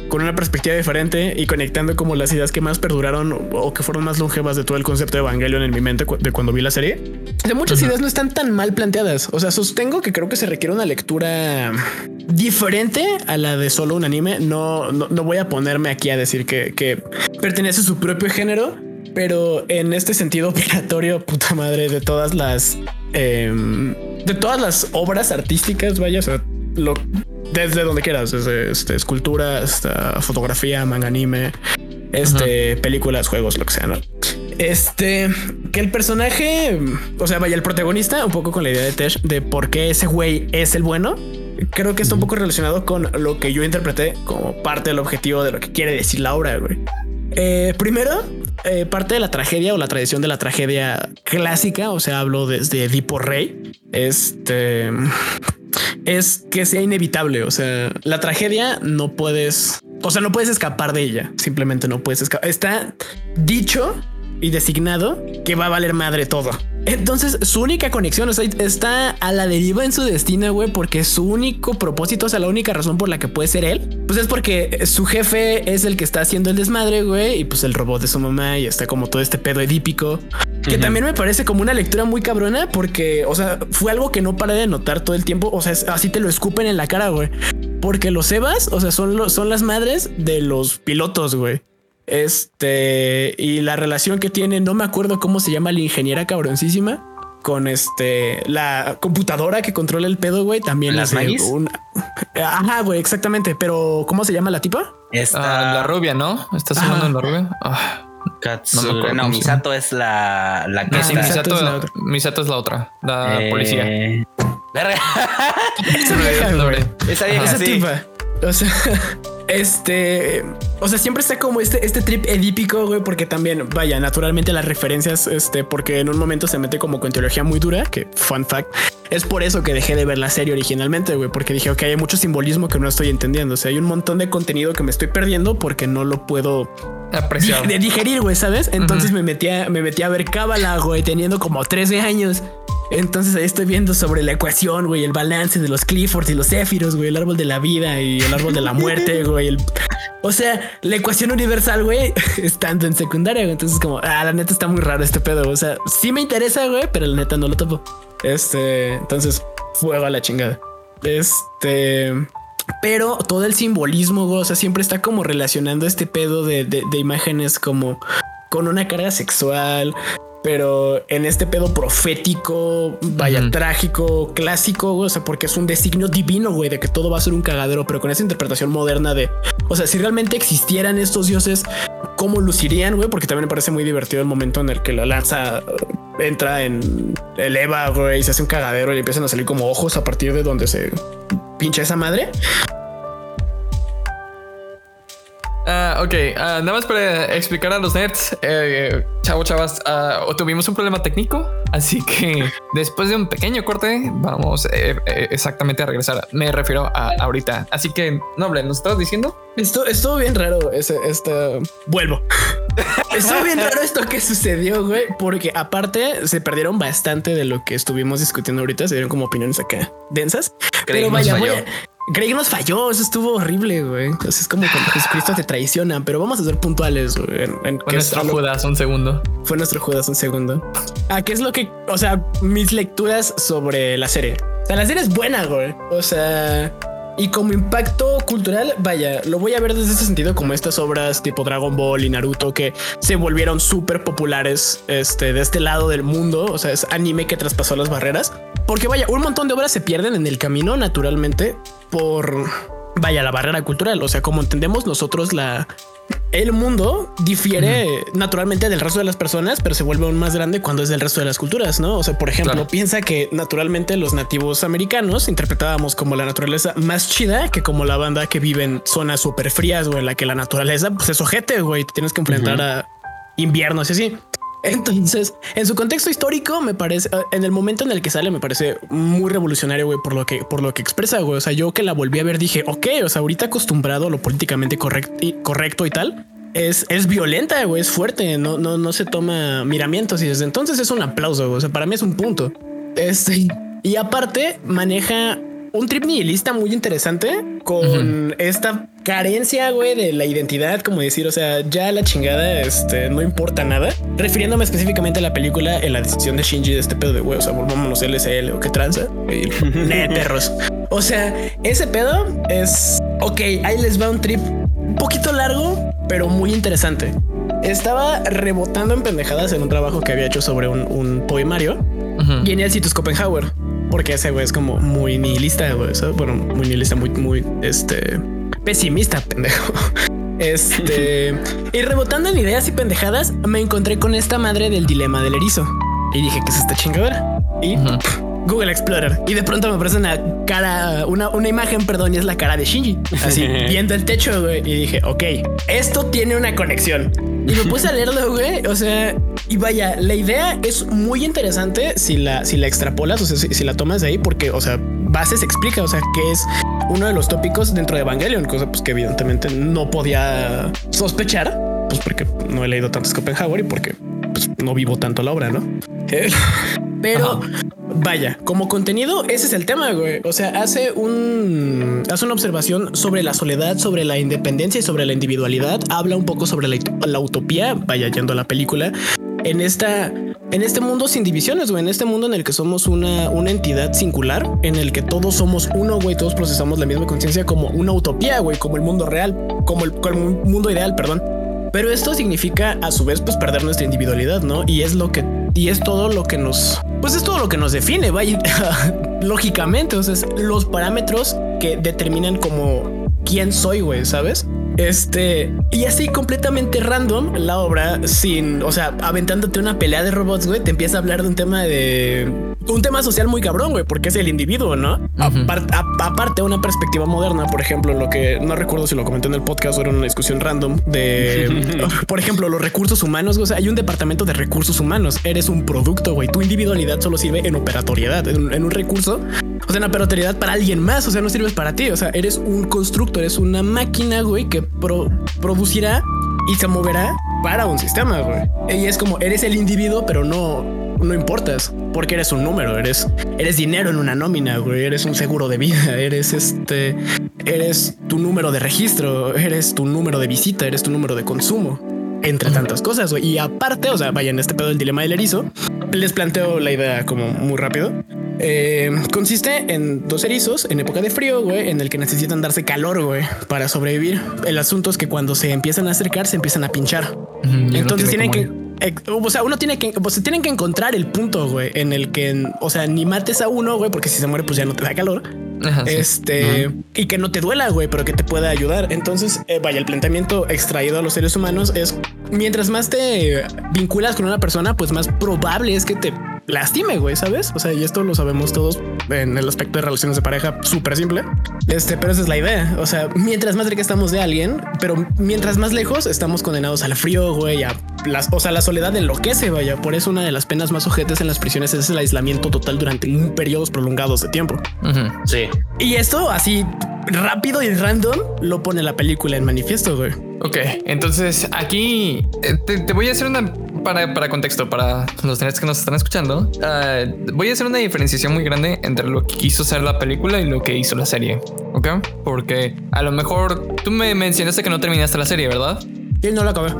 con una perspectiva diferente y conectando como las ideas que más perduraron o que fueron más longevas de todo el concepto de Evangelion en mi mente de cuando vi la serie. De muchas ideas no están tan mal planteadas. O sea, sostengo que creo que se requiere una lectura diferente a la de solo un anime. No voy a ponerme aquí a decir que pertenece a su propio género, pero en este sentido operatorio, puta madre, de todas las obras artísticas, vaya, o sea, desde donde quieras, desde escultura hasta fotografía, manga, anime, películas, juegos, lo que sea, ¿no? Que el personaje, o sea, vaya, el protagonista, un poco con la idea de Tesh, de por qué ese güey es el bueno, creo que está un poco relacionado con lo que yo interpreté como parte del objetivo de lo que quiere decir la obra, güey. Primero, parte de la tragedia o la tradición de la tragedia clásica, o sea, hablo desde Edipo Rey, es que sea inevitable. O sea, la tragedia no puedes escapar de ella. Simplemente no puedes escapar. Está dicho y designado que va a valer madre todo. Entonces, su única conexión, o sea, está a la deriva en su destino, güey, porque su único propósito, o sea, la única razón por la que puede ser él, pues es porque su jefe es el que está haciendo el desmadre, güey, y pues el robot de su mamá y está como todo este pedo edípico, que también me parece como una lectura muy cabrona porque, o sea, fue algo que no paré de notar todo el tiempo, o sea, así te lo escupen en la cara, güey, porque los Evas, o sea, son las madres de los pilotos, güey. Y la relación que tiene, no me acuerdo cómo se llama la ingeniera cabroncísima, con la computadora que controla el pedo, güey, también las Magis. Ajá, güey, exactamente. Pero ¿cómo se llama la tipa? La rubia, ¿no? ¿Estás hablando de la rubia? No, Misato es la que sí, Misato es la otra, la policía. Verga. Esa tipa. O sea, o sea, siempre está como este trip edípico, güey, porque también, vaya, naturalmente las referencias, porque en un momento se mete como con teología muy dura, que fun fact, es por eso que dejé de ver la serie originalmente, güey, porque dije, ok, hay mucho simbolismo que no estoy entendiendo, o sea, hay un montón de contenido que me estoy perdiendo porque no lo puedo apreciar, de digerir, güey, ¿sabes? Entonces me metí a ver Cábala, güey, teniendo como 13 años. Entonces ahí estoy viendo sobre la ecuación, güey, el balance de los Cliffords y los Zephyros, güey, el árbol de la vida y el árbol de la muerte, güey. O sea, la ecuación universal, güey, estando en secundaria, güey. Entonces como, la neta está muy raro este pedo, güey. O sea, sí me interesa, güey, pero la neta no lo topo. Entonces, fuego a la chingada. Pero todo el simbolismo, güey, o sea, siempre está como relacionando este pedo de imágenes como con una carga sexual, pero en este pedo profético, vaya, trágico, clásico, güey, o sea, porque es un designio divino, güey, de que todo va a ser un cagadero, pero con esa interpretación moderna de, o sea, si realmente existieran estos dioses, ¿cómo lucirían, güey? Porque también me parece muy divertido el momento en el que la lanza entra en el Eva, güey, y se hace un cagadero y le empiezan a salir como ojos a partir de donde se pincha esa madre. Ok, nada más para explicar a los nerds, chavos, tuvimos un problema técnico, así que después de un pequeño corte vamos exactamente a regresar. Me refiero a ahorita, así que Noble, ¿nos estás diciendo? Estuvo bien raro vuelvo. Estuvo bien raro esto que sucedió, güey, porque aparte se perdieron bastante de lo que estuvimos discutiendo ahorita. Se dieron como opiniones acá densas. Pero vaya, Greg nos falló, eso estuvo horrible, güey. Entonces es como cuando Jesucristo te traiciona, pero vamos a ser puntuales, güey. Fue nuestro Judas un segundo. ¿A qué es lo que, o sea, mis lecturas sobre la serie? O sea, la serie es buena, güey. O sea, y como impacto cultural, vaya, lo voy a ver desde ese sentido, como estas obras tipo Dragon Ball y Naruto que se volvieron súper populares de este lado del mundo. O sea, es anime que traspasó las barreras. Porque vaya, un montón de obras se pierden en el camino, naturalmente, por, vaya, la barrera cultural. O sea, como entendemos nosotros el mundo difiere naturalmente del resto de las personas, pero se vuelve aún más grande cuando es del resto de las culturas, ¿no? O sea, por ejemplo, piensa que naturalmente los nativos americanos interpretábamos como la naturaleza más chida que como la banda que vive en zonas súper frías, güey, en la que la naturaleza pues es ojete, güey, te tienes que enfrentar a inviernos y así. Entonces, en su contexto histórico, me parece, en el momento en el que sale, me parece muy revolucionario, güey, por lo que expresa, güey. O sea, yo que la volví a ver dije, ok, o sea, ahorita acostumbrado a lo políticamente correcto y tal, es violenta, güey, es fuerte, no se toma miramientos, y desde entonces es un aplauso, güey. O sea, para mí es un punto. Y aparte maneja un trip nihilista muy interesante con esta carencia, güey, de la identidad, como decir, o sea, ya la chingada, no importa nada. Refiriéndome específicamente a la película, en la decisión de Shinji de este pedo de, güey, o sea, volvámonos LSL o qué tranza. Neterros. O sea, ese pedo es, ok, ahí les va un trip un poquito largo, pero muy interesante. Estaba rebotando en pendejadas en un trabajo que había hecho sobre un poemario y en él cito Schopenhauer. Porque ese güey es como muy nihilista, güey. Bueno, muy nihilista, muy pesimista, pendejo. Y rebotando en ideas y pendejadas, me encontré con esta madre del dilema del erizo. Y dije, ¿qué es esta chingadera? Y Google Explorer. Y de pronto me aparece una cara, una imagen, perdón, y es la cara de Shinji. Así, viendo el techo, güey. Y dije, ok, esto tiene una conexión. Y me puse a leerlo, güey. O sea, y vaya, la idea es muy interesante si la extrapolas, o sea, si la tomas de ahí, porque, o sea, Bases explica, o sea, que es uno de los tópicos dentro de Evangelion, cosa pues que evidentemente no podía sospechar, pues porque no he leído tanto Schopenhauer y porque pues, no vivo tanto la obra, ¿no? Pero vaya, como contenido, ese es el tema, güey. O sea, hace una observación sobre la soledad, sobre la independencia y sobre la individualidad. Habla un poco sobre la utopía, vaya, yendo a la película, en este mundo sin divisiones, güey, en este mundo en el que somos una entidad singular, en el que todos somos uno, güey, todos procesamos la misma conciencia, como una utopía, güey, como el mundo real, como el mundo ideal, perdón. Pero esto significa a su vez pues perder nuestra individualidad, ¿no? Y es todo lo que nos, pues es todo lo que nos define, vaya, lógicamente, o sea, es los parámetros que determinan como quién soy, güey, ¿sabes? Y así completamente random la obra, sin, o sea, aventándote una pelea de robots, güey, te empieza a hablar de un tema social muy cabrón, güey, porque es el individuo, ¿no? Aparte una perspectiva moderna, por ejemplo, lo que no recuerdo si lo comenté en el podcast o era una discusión random de, por ejemplo, los recursos humanos, güey. O sea, hay un departamento de recursos humanos. Eres un producto, güey. Tu individualidad solo sirve en operatoriedad, en un recurso, o sea, en operatoriedad para alguien más. O sea, no sirves para ti. O sea, eres un constructo, eres una máquina, güey, que producirá y se moverá para un sistema, güey. Y es como eres el individuo, pero no importas, porque eres un número, eres dinero en una nómina, güey, eres un seguro de vida, eres tu número de registro, eres tu número de visita, eres tu número de consumo, entre tantas cosas, güey. Y aparte, o sea, vaya, en este pedo del dilema del erizo, les planteo la idea como muy rápido. Consiste en dos erizos en época de frío, güey, en el que necesitan darse calor, güey, para sobrevivir. El asunto es que cuando se empiezan a acercar, se empiezan a pinchar. Entonces tienen que encontrar el punto, güey, en el que, o sea, ni mates a uno, güey, porque si se muere, pues ya no te da calor. Ajá, y que no te duela, güey, pero que te pueda ayudar. Entonces, vaya, el planteamiento extraído a los seres humanos es: mientras más te vinculas con una persona, pues más probable es que te lastime, güey, ¿sabes? O sea, y esto lo sabemos todos en el aspecto de relaciones de pareja súper simple. Pero esa es la idea. O sea, mientras más cerca estamos de alguien, pero mientras más lejos estamos condenados al frío, güey, la soledad enloquece, vaya. Por eso una de las penas más ojetes en las prisiones es el aislamiento total durante periodos prolongados de tiempo. Uh-huh. Sí. Y esto así rápido y random lo pone la película en manifiesto, güey. Ok, entonces aquí te voy a hacer una... Para contexto, para los nerds que nos están escuchando, voy a hacer una diferenciación muy grande entre lo que quiso ser la película y lo que hizo la serie, ¿ok? Porque a lo mejor tú me mencionaste que no terminaste la serie, ¿verdad? Sí, no la acabé.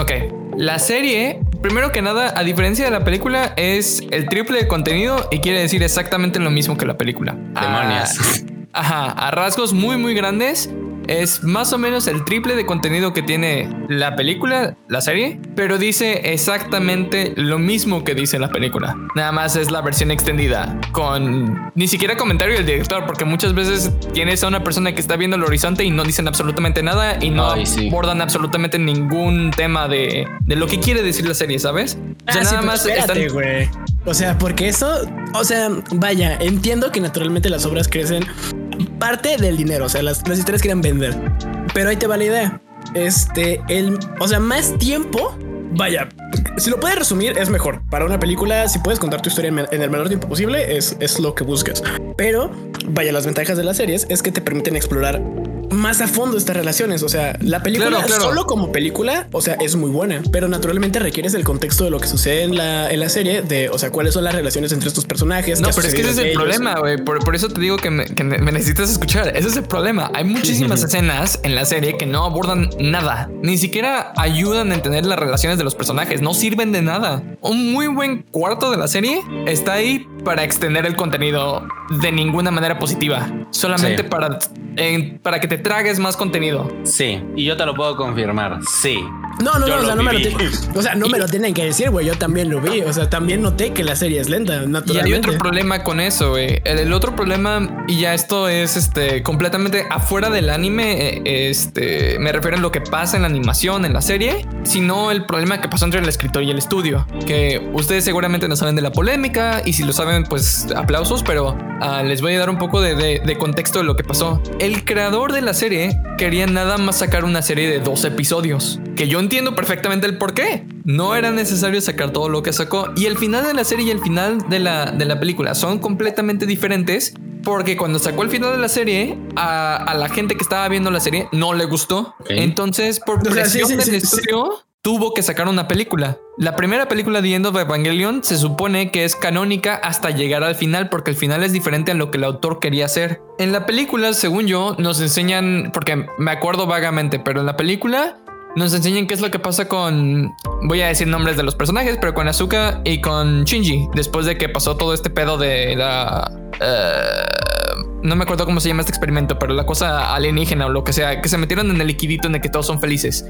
Ok, la serie, primero que nada, a diferencia de la película, es el triple de contenido y quiere decir exactamente lo mismo que la película. Demonios. A rasgos muy, muy grandes. Es más o menos el triple de contenido que tiene la película, la serie, pero dice exactamente lo mismo que dice la película. Nada más es la versión extendida, con ni siquiera comentario del director, porque muchas veces tienes a una persona que está viendo el horizonte y no dicen absolutamente nada y no abordan absolutamente ningún tema de lo que quiere decir la serie, ¿sabes? O sea, nada más espérate, güey. O sea, porque eso... O sea, vaya, entiendo que naturalmente las obras crecen parte del dinero, o sea, las historias quieren vender. Pero ahí te va la idea. O sea, más tiempo, vaya, si lo puedes resumir es mejor. Para una película, si puedes contar tu historia en el menor tiempo posible, es lo que buscas. Pero, vaya, las ventajas de las series es que te permiten explorar más a fondo estas relaciones. O sea, la película solo como película, o sea, es muy buena, pero naturalmente requieres el contexto de lo que sucede en la serie, de, o sea, cuáles son las relaciones entre estos personajes. No, pero es que ese es el problema, güey. Por eso te digo que me necesitas escuchar. Ese es el problema. Hay muchísimas escenas en la serie que no abordan nada, ni siquiera ayudan a entender las relaciones de los personajes, no sirven de nada. Un muy buen cuarto de la serie está ahí para extender el contenido de ninguna manera positiva, solamente para que te tragues más contenido. Sí, y yo te lo puedo confirmar. Sí. No, no me lo tienen que decir, güey. Yo también lo vi. O sea, también noté que la serie es lenta, naturalmente. Y hay otro problema con eso, güey. El otro problema, y ya esto es completamente afuera del anime, me refiero a lo que pasa en la animación, en la serie, sino el problema que pasó entre el escritor y el estudio, que ustedes seguramente no saben de la polémica, y si lo saben, pues aplausos, pero les voy a dar un poco de contexto de lo que pasó. El creador de la serie quería nada más sacar una serie de 12 episodios, que yo entiendo perfectamente el porqué. No era necesario sacar todo lo que sacó, y el final de la serie y el final de la película son completamente diferentes, porque cuando sacó el final de la serie a la gente que estaba viendo la serie no le gustó. Okay. Entonces, por presión del estudio, tuvo que sacar una película. La primera película, The End of Evangelion, se supone que es canónica hasta llegar al final, porque el final es diferente a lo que el autor quería hacer. En la película, según yo, nos enseñan, porque me acuerdo vagamente, pero en la película nos enseñan qué es lo que pasa con... Voy a decir nombres de los personajes, pero con Asuka y con Shinji, después de que pasó todo este pedo de la... no me acuerdo cómo se llama este experimento, pero la cosa alienígena o lo que sea, que se metieron en el liquidito en el que todos son felices.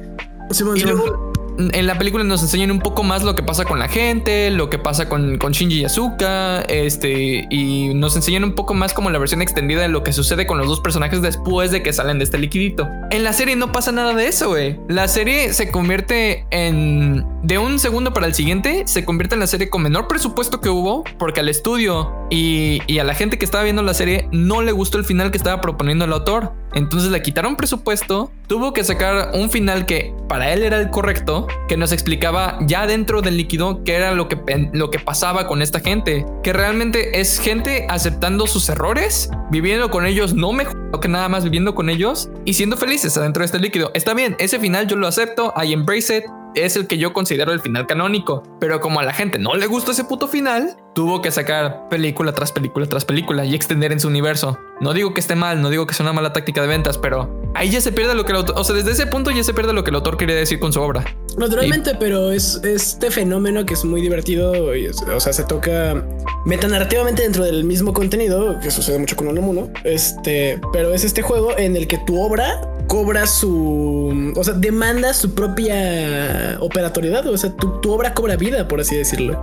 Sí, luego en la película nos enseñan un poco más lo que pasa con la gente, lo que pasa con Shinji y Asuka, y nos enseñan un poco más como la versión extendida de lo que sucede con los dos personajes después de que salen de este liquidito. En la serie no pasa nada de eso, güey. La serie se convierte en... De un segundo para el siguiente, se convierte en la serie con menor presupuesto que hubo, porque al estudio y a la gente que estaba viendo la serie no le gustó el final que estaba proponiendo el autor. Entonces le quitaron presupuesto, tuvo que sacar un final que para él era el correcto, que nos explicaba ya dentro del líquido qué era lo que pasaba con esta gente, que realmente es gente aceptando sus errores, viviendo con ellos, no mejor que nada más viviendo con ellos y siendo felices adentro de este líquido. Está bien, ese final yo lo acepto, I embrace it, es el que yo considero el final canónico, pero como a la gente no le gustó ese puto final, tuvo que sacar película tras película tras película y extender en su universo. No digo que esté mal, no digo que sea una mala táctica de ventas, pero ahí ya se pierde lo que el autor... O sea, desde ese punto ya se pierde lo que el autor quería decir con su obra. Naturalmente, y... pero es este fenómeno que es muy divertido. Y, o sea, se toca metanarrativamente dentro del mismo contenido, que sucede mucho con Unamuno. Pero es este juego en el que tu obra cobra su... O sea, demanda su propia operatoriedad. O sea, tu obra cobra vida, por así decirlo.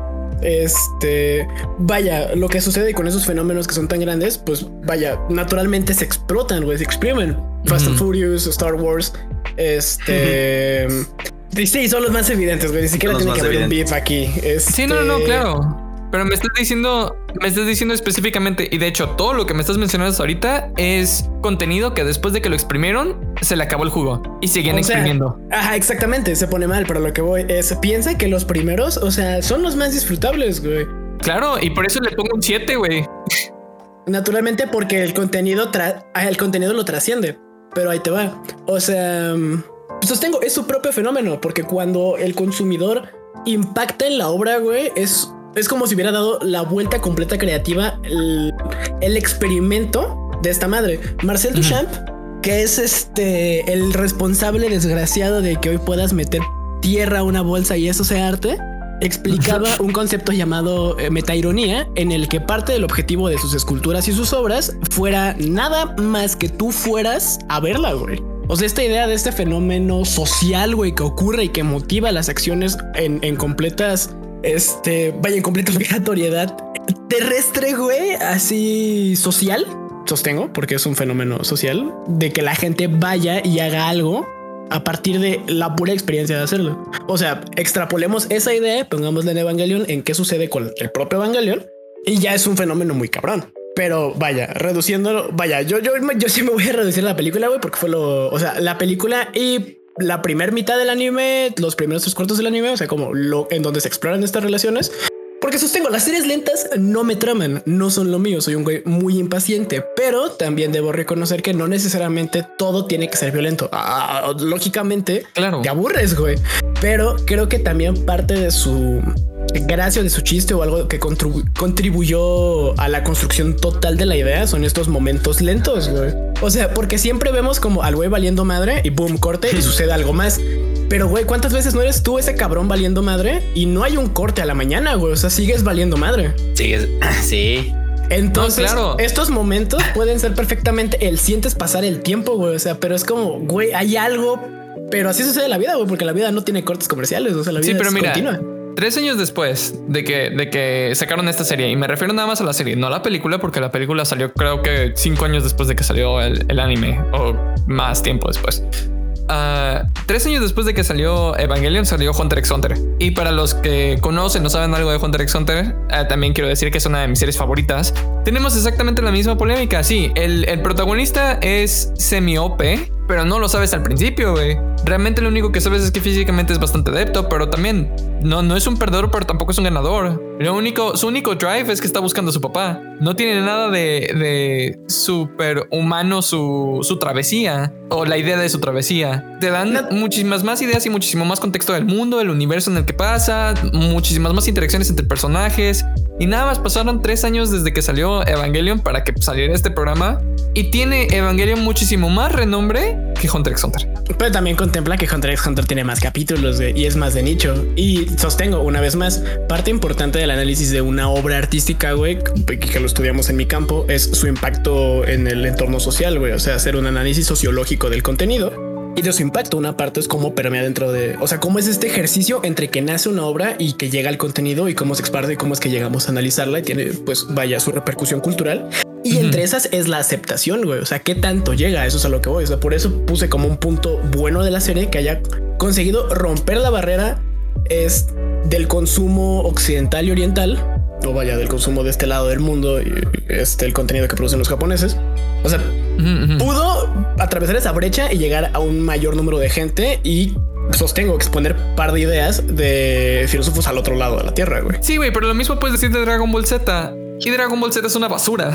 Vaya, lo que sucede con esos fenómenos que son tan grandes, pues vaya, naturalmente se explotan, güey, se exprimen. Fast and Furious, Star Wars, sí, son los más evidentes, güey, ni siquiera tiene que haber un beef aquí. Sí, no, claro. Pero me estás diciendo específicamente, y de hecho todo lo que me estás mencionando ahorita es contenido que después de que lo exprimieron, se le acabó el jugo y siguen exprimiendo. Ajá, exactamente, se pone mal, pero lo que voy es, piensa que los primeros, o sea, son los más disfrutables, güey. Claro, y por eso le pongo un 7, güey. Naturalmente, porque el contenido lo trasciende, pero ahí te va. O sea, sostengo, es su propio fenómeno, porque cuando el consumidor impacta en la obra, güey, es como si hubiera dado la vuelta completa creativa el experimento de esta madre. Marcel Duchamp, que es el responsable desgraciado de que hoy puedas meter tierra a una bolsa y eso sea arte, explicaba un concepto llamado metaironía, en el que parte del objetivo de sus esculturas y sus obras fuera nada más que tú fueras a verla, güey. O sea, esta idea de este fenómeno social, güey, que ocurre y que motiva las acciones en completas... en completa obligatoriedad terrestre, güey, así social, sostengo, porque es un fenómeno social, de que la gente vaya y haga algo a partir de la pura experiencia de hacerlo. O sea, extrapolemos esa idea, pongámosla en Evangelion, en qué sucede con el propio Evangelion, y ya es un fenómeno muy cabrón. Pero vaya, reduciéndolo, vaya, yo sí me voy a reducir la película, güey, porque fue la película y... la primera mitad del anime, los primeros 3 cuartos del anime, o sea, como en donde se exploran estas relaciones. Porque sostengo, las series lentas no me traman, no son lo mío, soy un güey muy impaciente, pero también debo reconocer que no necesariamente todo tiene que ser violento. Lógicamente, claro, te aburres, güey. Pero creo que también parte de su gracia, de su chiste o algo que contribuyó a la construcción total de la idea son estos momentos lentos, güey. O sea, porque siempre vemos como al güey valiendo madre y boom, corte y sucede algo más. Pero güey, ¿cuántas veces no eres tú ese cabrón valiendo madre y no hay un corte a la mañana, güey? O sea, sigues valiendo madre. Sigues, sí. Entonces, no, claro, estos momentos pueden ser perfectamente el sientes pasar el tiempo, güey. O sea, pero es como, güey, hay algo, pero así sucede la vida, güey, porque la vida no tiene cortes comerciales, o sea, la vida continua. 3 años después de que sacaron esta serie, y me refiero nada más a la serie, no a la película, porque la película salió creo que 5 años después de que salió el anime, o más tiempo después. 3 años después de que salió Evangelion, salió Hunter x Hunter. Y para los que conocen o saben algo de Hunter x Hunter, también quiero decir que es una de mis series favoritas. Tenemos exactamente la misma polémica. Sí, el protagonista es semi-OP, pero no lo sabes al principio, güey. Realmente lo único que sabes es que físicamente es bastante adepto, pero también no es un perdedor, pero tampoco es un ganador. Su único drive es que está buscando a su papá. No tiene nada de superhumano su travesía o la idea de su travesía. Te dan muchísimas más ideas y muchísimo más contexto del mundo, del universo en el que pasa, muchísimas más interacciones entre personajes. Y nada más pasaron 3 años desde que salió Evangelion para que saliera este programa. Y tiene Evangelion muchísimo más renombre que Hunter x Hunter. Pero también contempla que Hunter x Hunter tiene más capítulos y es más de nicho. Y sostengo, una vez más, parte importante del análisis de una obra artística, güey, que lo estudiamos en mi campo, es su impacto en el entorno social, güey. O sea, hacer un análisis sociológico del contenido y de su impacto. Una parte es cómo permea dentro de... O sea, cómo es este ejercicio entre que nace una obra y que llega al contenido y cómo se exparte y cómo es que llegamos a analizarla y tiene, pues, vaya, su repercusión cultural. Y entre esas es la aceptación, güey. O sea, ¿qué tanto llega? Eso es a lo que voy. O sea, por eso puse como un punto bueno de la serie que haya conseguido romper la barrera es del consumo occidental y oriental, o vaya, del consumo de este lado del mundo, el contenido que producen los japoneses. O sea, pudo atravesar esa brecha y llegar a un mayor número de gente y sostengo exponer un par de ideas de filósofos al otro lado de la tierra, güey. Sí, güey, pero lo mismo puedes decir de Dragon Ball Z. Y Dragon Ball Z es una basura.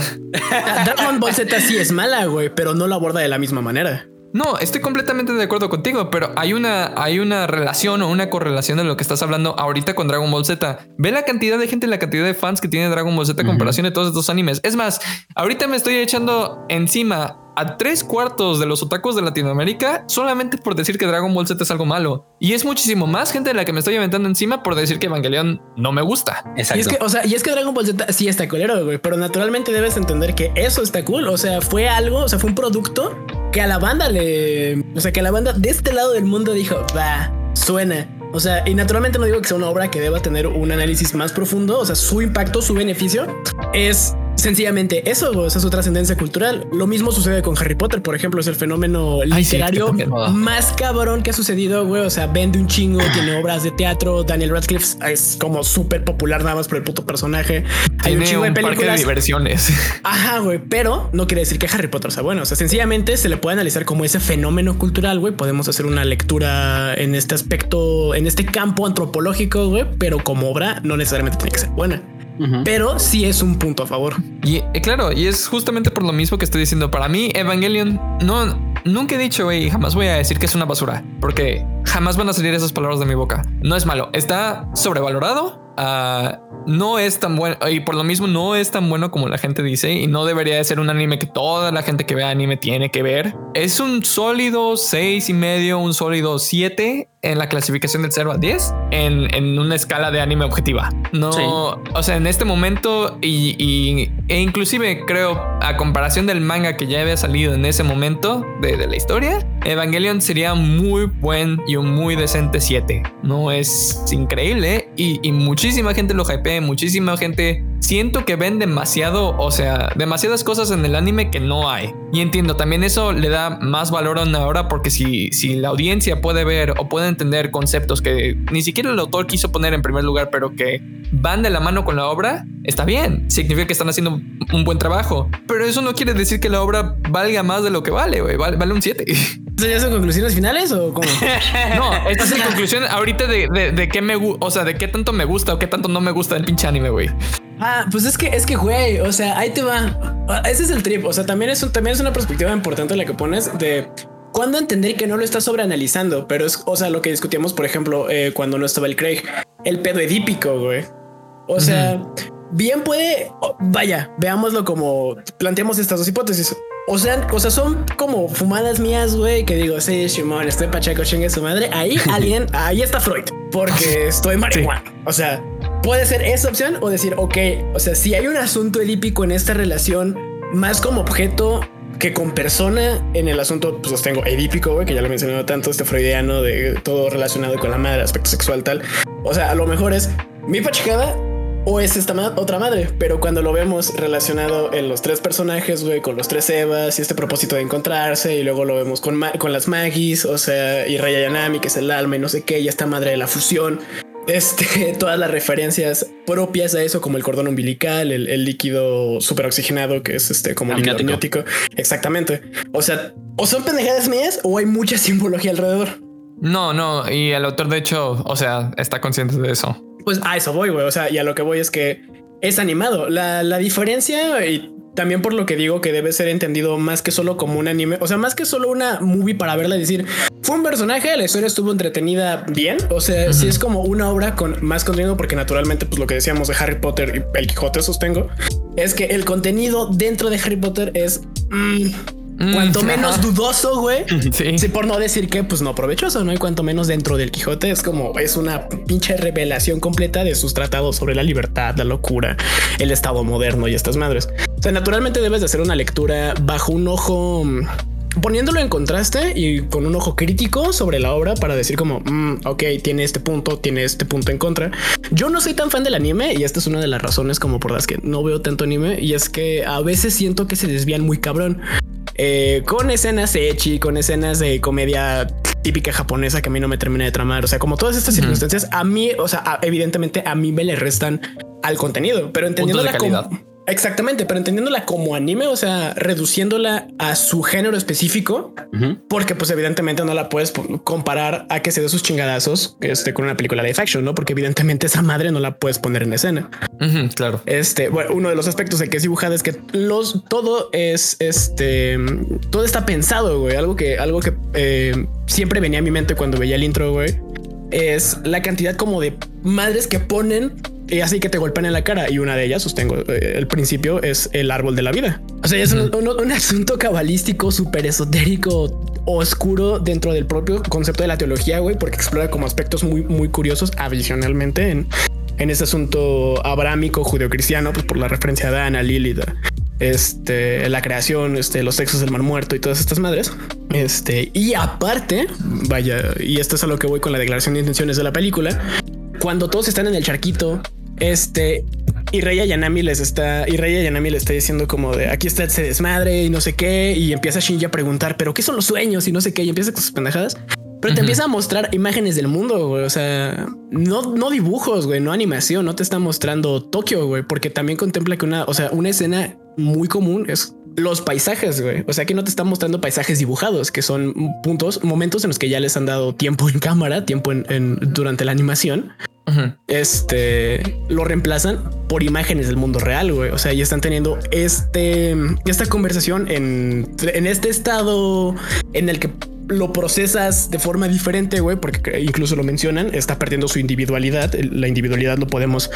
Dragon Ball Z sí es mala, güey, pero no la aborda de la misma manera. No, estoy completamente de acuerdo contigo, pero hay una relación o una correlación de lo que estás hablando ahorita con Dragon Ball Z. Ve la cantidad de gente, la cantidad de fans que tiene Dragon Ball Z en comparación de todos estos animes. Es más, ahorita me estoy echando encima a 3 cuartos de los otakus de Latinoamérica solamente por decir que Dragon Ball Z es algo malo. Y es muchísimo más gente de la que me estoy aventando encima por decir que Evangelion no me gusta. Exacto. Y es que Dragon Ball Z sí está culero, güey, pero naturalmente debes entender que eso está cool. O sea, fue algo, o sea, fue un producto que a la banda de este lado del mundo dijo, va, suena. O sea, y naturalmente no digo que sea una obra que deba tener un análisis más profundo. O sea, su impacto, su beneficio es sencillamente eso, o sea, su trascendencia cultural. Lo mismo sucede con Harry Potter, por ejemplo, es el fenómeno literario más cabrón que ha sucedido, güey. O sea, vende un chingo, tiene obras de teatro. Daniel Radcliffe es como súper popular nada más por el puto personaje. Hay tiene un chingo de películas, parque de diversiones. Ajá, güey, pero no quiere decir que Harry Potter sea bueno. O sea, sencillamente se le puede analizar como ese fenómeno cultural, güey. Podemos hacer una lectura en este aspecto, en este campo antropológico, güey, pero como obra no necesariamente tiene que ser buena. Uh-huh. Pero sí es un punto a favor. Y claro, y es justamente por lo mismo que estoy diciendo. Para mí, Evangelion, nunca he dicho, güey, jamás voy a decir que es una basura, porque jamás van a salir esas palabras de mi boca. No es malo, está sobrevalorado. No es tan bueno, y por lo mismo no es tan bueno como la gente dice, y no debería de ser un anime que toda la gente que vea anime tiene que ver. Es un sólido 6.5, un sólido 7 en la clasificación del 0 a 10, en una escala de anime objetiva. No, sí. O sea, en este momento e inclusive creo, a comparación del manga que ya había salido en ese momento de la historia, Evangelion sería muy buen y un muy decente 7. No es increíble, y muchísima gente lo hypea, muchísima gente. Siento que ven demasiado, o sea, demasiadas cosas en el anime que no hay. Y entiendo, también eso le da más valor a una obra, porque si la audiencia puede ver o puede entender conceptos que ni siquiera el autor quiso poner en primer lugar, pero que van de la mano con la obra, está bien. Significa que están haciendo un buen trabajo. Pero eso no quiere decir que la obra valga más de lo que vale, güey. Vale un 7. ¿Eso ya son conclusiones finales o cómo? No, esta es la conclusión ahorita de qué me gusta, o sea, de qué tanto me gusta o qué tanto no me gusta el pinche anime, güey. Ah, pues es que, güey, o sea, ahí te va. Ese es el trip. O sea, también es una perspectiva importante la que pones de cuándo entender que no lo estás sobreanalizando. Pero es, o sea, lo que discutíamos, por ejemplo, cuando no estaba el Craig, el pedo edípico, güey. O sea, bien puede, vaya, veámoslo como planteamos estas dos hipótesis. O sea, son como fumadas mías, güey, que digo, sí, Shimon, estoy pacheco, chingue su madre. Ahí alguien, ahí está Freud, porque estoy marihuana. Sí. O sea, puede ser esa opción o decir, ok, o sea, si hay un asunto edípico en esta relación, más como objeto que con persona, en el asunto, pues los tengo edípico, güey, que ya lo he mencionado tanto, este freudiano de todo relacionado con la madre, aspecto sexual, tal. O sea, a lo mejor es mi pachecada, o es esta otra madre, pero cuando lo vemos relacionado en los tres personajes, güey, con los tres Evas y este propósito de encontrarse, y luego lo vemos con las Magis, o sea, y Rayayanami, que es el alma y no sé qué, y esta madre de la fusión, todas las referencias propias a eso, como el cordón umbilical, el líquido superoxigenado, que es como el líquido amniótico. Exactamente. O sea, o son pendejadas mías o hay mucha simbología alrededor. No, y el autor, de hecho, o sea, está consciente de eso. Pues a eso voy, güey. O sea, y a lo que voy es que es animado. La diferencia, y también por lo que digo que debe ser entendido más que solo como un anime, o sea, más que solo una movie para verla y decir, fue un personaje, la historia estuvo entretenida bien. O sea, sí es como una obra con más contenido, porque naturalmente, pues lo que decíamos de Harry Potter y El Quijote, sostengo, es que el contenido dentro de Harry Potter es... cuanto menos dudoso, güey. Sí. Sí, por no decir que, pues no provechoso, ¿no? Y cuanto menos dentro del Quijote es como, es una pinche revelación completa de sus tratados sobre la libertad, la locura, el estado moderno y estas madres. O sea, naturalmente debes de hacer una lectura bajo un ojo, poniéndolo en contraste y con un ojo crítico sobre la obra para decir como, ok, tiene este punto en contra. Yo no soy tan fan del anime, y esta es una de las razones como por las que no veo tanto anime, y es que a veces siento que se desvían muy cabrón. Con escenas ecchi, con escenas de comedia típica japonesa que a mí no me termina de tramar. O sea, como todas estas circunstancias, a mí, o sea, evidentemente a mí me le restan al contenido, pero entendiéndola como... Exactamente, pero entendiéndola como anime, o sea, reduciéndola a su género específico, porque pues evidentemente no la puedes comparar a que se dé sus chingadazos con una película live action, ¿no? Porque evidentemente esa madre no la puedes poner en escena. Claro. Bueno, uno de los aspectos en que es dibujada es que todo está pensado, güey. Algo que siempre venía a mi mente cuando veía el intro, güey, es la cantidad como de madres que ponen y así que te golpean en la cara, y una de ellas, sostengo, el principio es el árbol de la vida. O sea, es un asunto cabalístico súper esotérico, oscuro dentro del propio concepto de la teología, güey, porque explora como aspectos muy, muy curiosos adicionalmente en ese asunto abrámico judeocristiano, pues por la referencia a Dan, a Lilith, la creación, los textos del Mar Muerto y todas estas madres. Y aparte, vaya, y esto es a lo que voy con la declaración de intenciones de la película. Cuando todos están en el charquito, Y Jiraiya Yanami le está diciendo como de aquí está ese desmadre y no sé qué, y empieza Shinji a preguntar, pero ¿qué son los sueños? Y no sé qué, y empieza con sus pendejadas. Pero te empieza a mostrar imágenes del mundo, güey. O sea, no dibujos, güey, no animación, no te está mostrando Tokio, güey, porque también contempla que una escena muy común es los paisajes, güey. O sea, que no te están mostrando paisajes dibujados, que son momentos en los que ya les han dado tiempo en cámara, tiempo durante la animación. Uh-huh. Lo reemplazan por imágenes del mundo real, güey. O sea, ya están teniendo esta conversación en este estado en el que lo procesas de forma diferente, güey, porque incluso lo mencionan, está perdiendo su individualidad. La individualidad lo podemos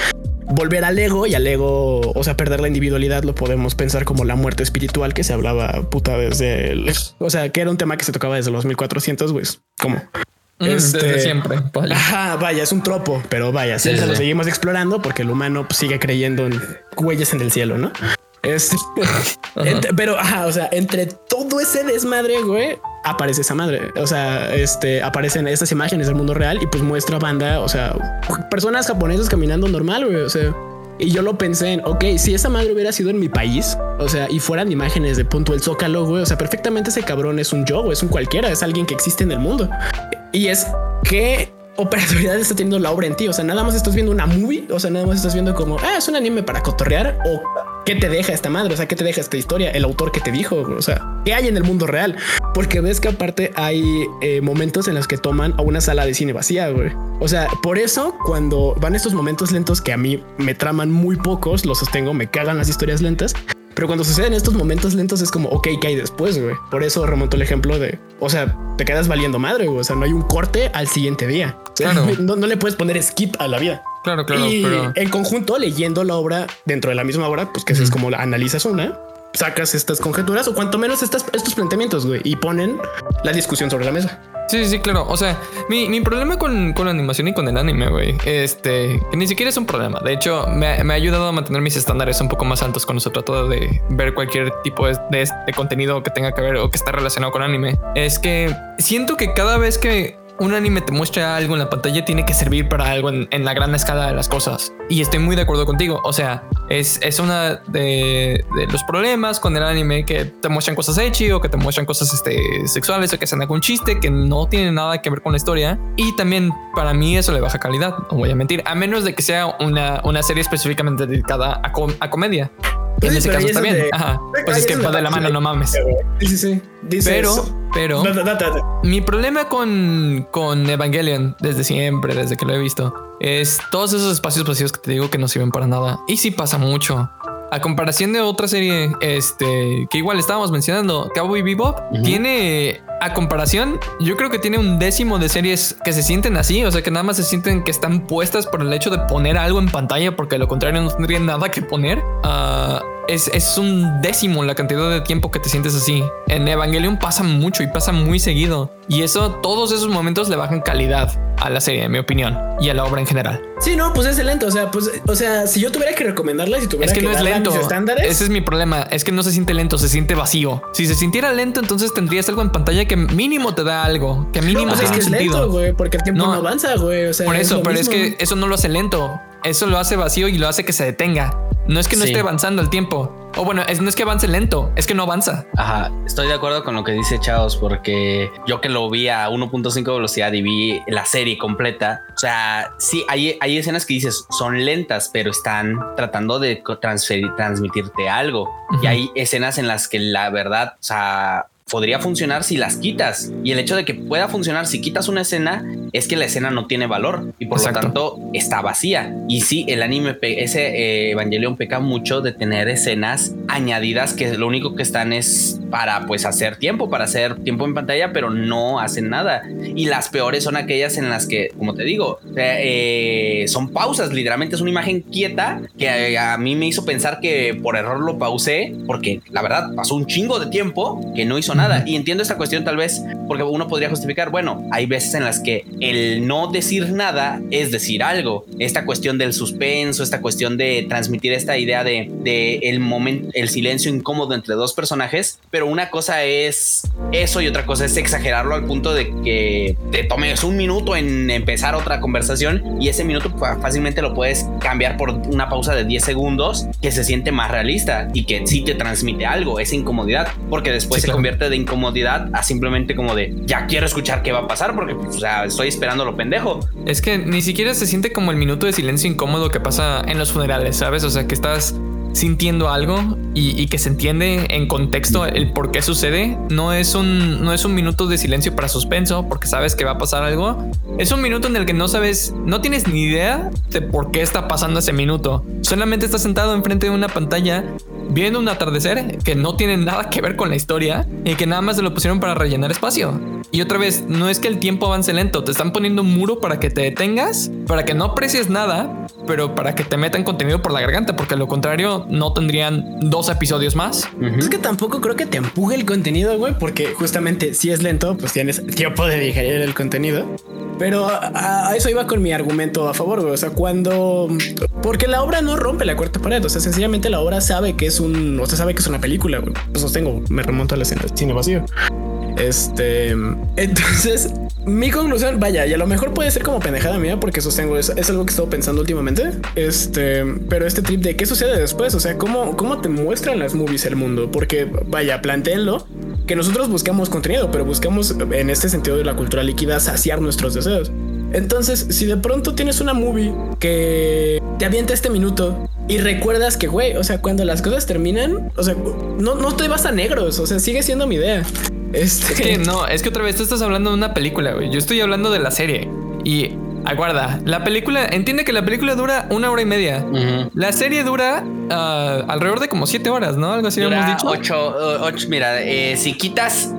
volver al ego, y al ego, o sea, perder la individualidad lo podemos pensar como la muerte espiritual, que se hablaba desde o sea, que era un tema que se tocaba desde los 1400, güey, como desde siempre. Vaya. Ajá, vaya, es un tropo, pero vaya, sí. Lo seguimos explorando porque el humano sigue creyendo en huellas en el cielo, ¿no? Pero, ajá, o sea, entre todo ese desmadre, güey, aparece esa madre. O sea, aparecen estas imágenes del mundo real y pues muestra banda, o sea, personas japonesas caminando normal, güey, o sea. Y yo lo pensé si esa madre hubiera sido en mi país, o sea, y fueran imágenes de punto el Zócalo, güey, o sea, perfectamente ese cabrón es un yo, güey, es un cualquiera, es alguien que existe en el mundo. Y es que operatividad está teniendo la obra en ti. O sea, nada más estás viendo una movie, o sea, nada más estás viendo como es un anime para cotorrear, o qué te deja esta madre, o sea, qué te deja esta historia, el autor que te dijo, o sea, qué hay en el mundo real, porque ves que aparte hay momentos en los que toman a una sala de cine vacía, güey. O sea, por eso cuando van estos momentos lentos que a mí me traman muy pocos, los sostengo, me cagan las historias lentas. Pero cuando suceden estos momentos lentos es como, ¿qué hay después, güey? Por eso remonto el ejemplo de, o sea, te quedas valiendo madre, güey. O sea, no hay un corte al siguiente día. O sea, claro. No le puedes poner skip a la vida. Claro. Y pero en conjunto, leyendo la obra dentro de la misma obra, pues que es como analizas una, sacas estas conjeturas o cuanto menos estos planteamientos, güey, y ponen la discusión sobre la mesa. Sí, claro. O sea, mi problema con la animación y con el anime, güey, que ni siquiera es un problema. De hecho, me ha ayudado a mantener mis estándares un poco más altos cuando se trata de ver cualquier tipo de contenido que tenga que ver o que está relacionado con anime. Es que siento que cada vez que un anime te muestra algo en la pantalla tiene que servir para algo en la gran escala de las cosas. Y estoy muy de acuerdo contigo. O sea, es una de los problemas con el anime, que te muestran cosas ecchi o que te muestran cosas sexuales o que hacen algún chiste que no tiene nada que ver con la historia. Y también para mí eso le baja calidad, no voy a mentir. A menos de que sea una serie específicamente dedicada a comedia. En ese caso está bien. Ajá. Pues es que va de la mano, no mames. Sí. Pero mi problema con Evangelion desde siempre, desde que lo he visto, es todos esos espacios vacíos que te digo que no sirven para nada. Y sí pasa mucho. A comparación de otra serie, que igual estábamos mencionando, Cowboy Bebop, tiene, a comparación, yo creo que tiene 1/10 de series que se sienten así. O sea, que nada más se sienten que están puestas por el hecho de poner algo en pantalla, porque de lo contrario no tendría nada que poner. Es 1/10 la cantidad de tiempo que te sientes así. En Evangelion pasa mucho y pasa muy seguido. Y eso, todos esos momentos le bajan calidad a la serie, en mi opinión, y a la obra en general. Sí, no, pues es lento. O sea, si yo tuviera que recomendarla, si tuviera que darle a mis estándares. Ese es mi problema. Es que no se siente lento, se siente vacío. Si se sintiera lento, entonces tendrías algo en pantalla que mínimo te da algo. Que mínimo no, pues es que es lento, güey, porque el tiempo no avanza, güey. O sea, por eso, pero mismo. Es que eso no lo hace lento. Eso lo hace vacío y lo hace que se detenga. No es que no esté avanzando el tiempo. O bueno, no es que avance lento, es que no avanza. Ajá, estoy de acuerdo con lo que dice Chaos, porque yo que lo vi a 1.5 velocidad y vi la serie completa. O sea, sí, hay escenas que dices son lentas, pero están tratando de transmitirte algo. Y hay escenas en las que la verdad, o sea, podría funcionar si las quitas, y el hecho de que pueda funcionar si quitas una escena es que la escena no tiene valor y por lo tanto está vacía. Y sí, el anime, Evangelion peca mucho de tener escenas añadidas que lo único que están es para hacer tiempo en pantalla, pero no hacen nada. Y las peores son aquellas en las que, como te digo, son pausas, literalmente es una imagen quieta que a mí me hizo pensar que por error lo pausé, porque la verdad pasó un chingo de tiempo que no hizo nada. Y entiendo esta cuestión, tal vez porque uno podría justificar, bueno, hay veces en las que el no decir nada es decir algo. Esta cuestión del suspenso, esta cuestión de transmitir esta idea de el momento, el silencio incómodo entre dos personajes, pero una cosa es eso y otra cosa es exagerarlo al punto de que te tomes un minuto en empezar otra conversación y ese minuto fácilmente lo puedes cambiar por una pausa de 10 segundos que se siente más realista y que sí te transmite algo, esa incomodidad, porque después sí, claro, se convierte de incomodidad a simplemente como de ya quiero escuchar qué va a pasar porque, o sea, estoy esperando lo pendejo. Es que ni siquiera se siente como el minuto de silencio incómodo que pasa en los funerales, ¿sabes? O sea, que estás sintiendo algo y que se entiende en contexto el por qué sucede. No es un minuto de silencio para suspenso porque sabes que va a pasar algo. Es un minuto en el que no sabes, no tienes ni idea de por qué está pasando ese minuto. Solamente estás sentado enfrente de una pantalla viendo un atardecer que no tiene nada que ver con la historia y que nada más se lo pusieron para rellenar espacio. Y otra vez, no es que el tiempo avance lento, te están poniendo un muro para que te detengas, para que no aprecies nada, pero para que te metan contenido por la garganta, porque a lo contrario no tendrían 2 episodios más. Es que tampoco creo que te empuje el contenido, güey, porque justamente si es lento, pues tienes tiempo de digerir el contenido. Pero a eso iba con mi argumento a favor, güey. O sea, porque la obra no rompe la cuarta pared. O sea, sencillamente la obra sabe que es sabe que es una película, güey. Pues sostengo, me remonto a la escena del cine vacío. Entonces, mi conclusión, vaya, y a lo mejor puede ser como pendejada mía, porque sostengo, es algo que he estado pensando últimamente. Pero este trip de qué sucede después, o sea, cómo te muestran las movies el mundo, porque vaya, plantéenlo, que nosotros buscamos contenido, pero buscamos en este sentido de la cultura líquida saciar nuestros deseos. Entonces, si de pronto tienes una movie que te avienta este minuto y recuerdas que, güey, o sea, cuando las cosas terminan, o sea, no te vas a negros, o sea, sigue siendo mi idea. Es que otra vez tú estás hablando de una película, güey. Yo estoy hablando de la serie. Y aguarda, la película, entiende que la película dura 1 hora y media. Uh-huh. La serie dura alrededor de como 7 horas, ¿no? Algo así hemos dicho. 8, mira, si quitas,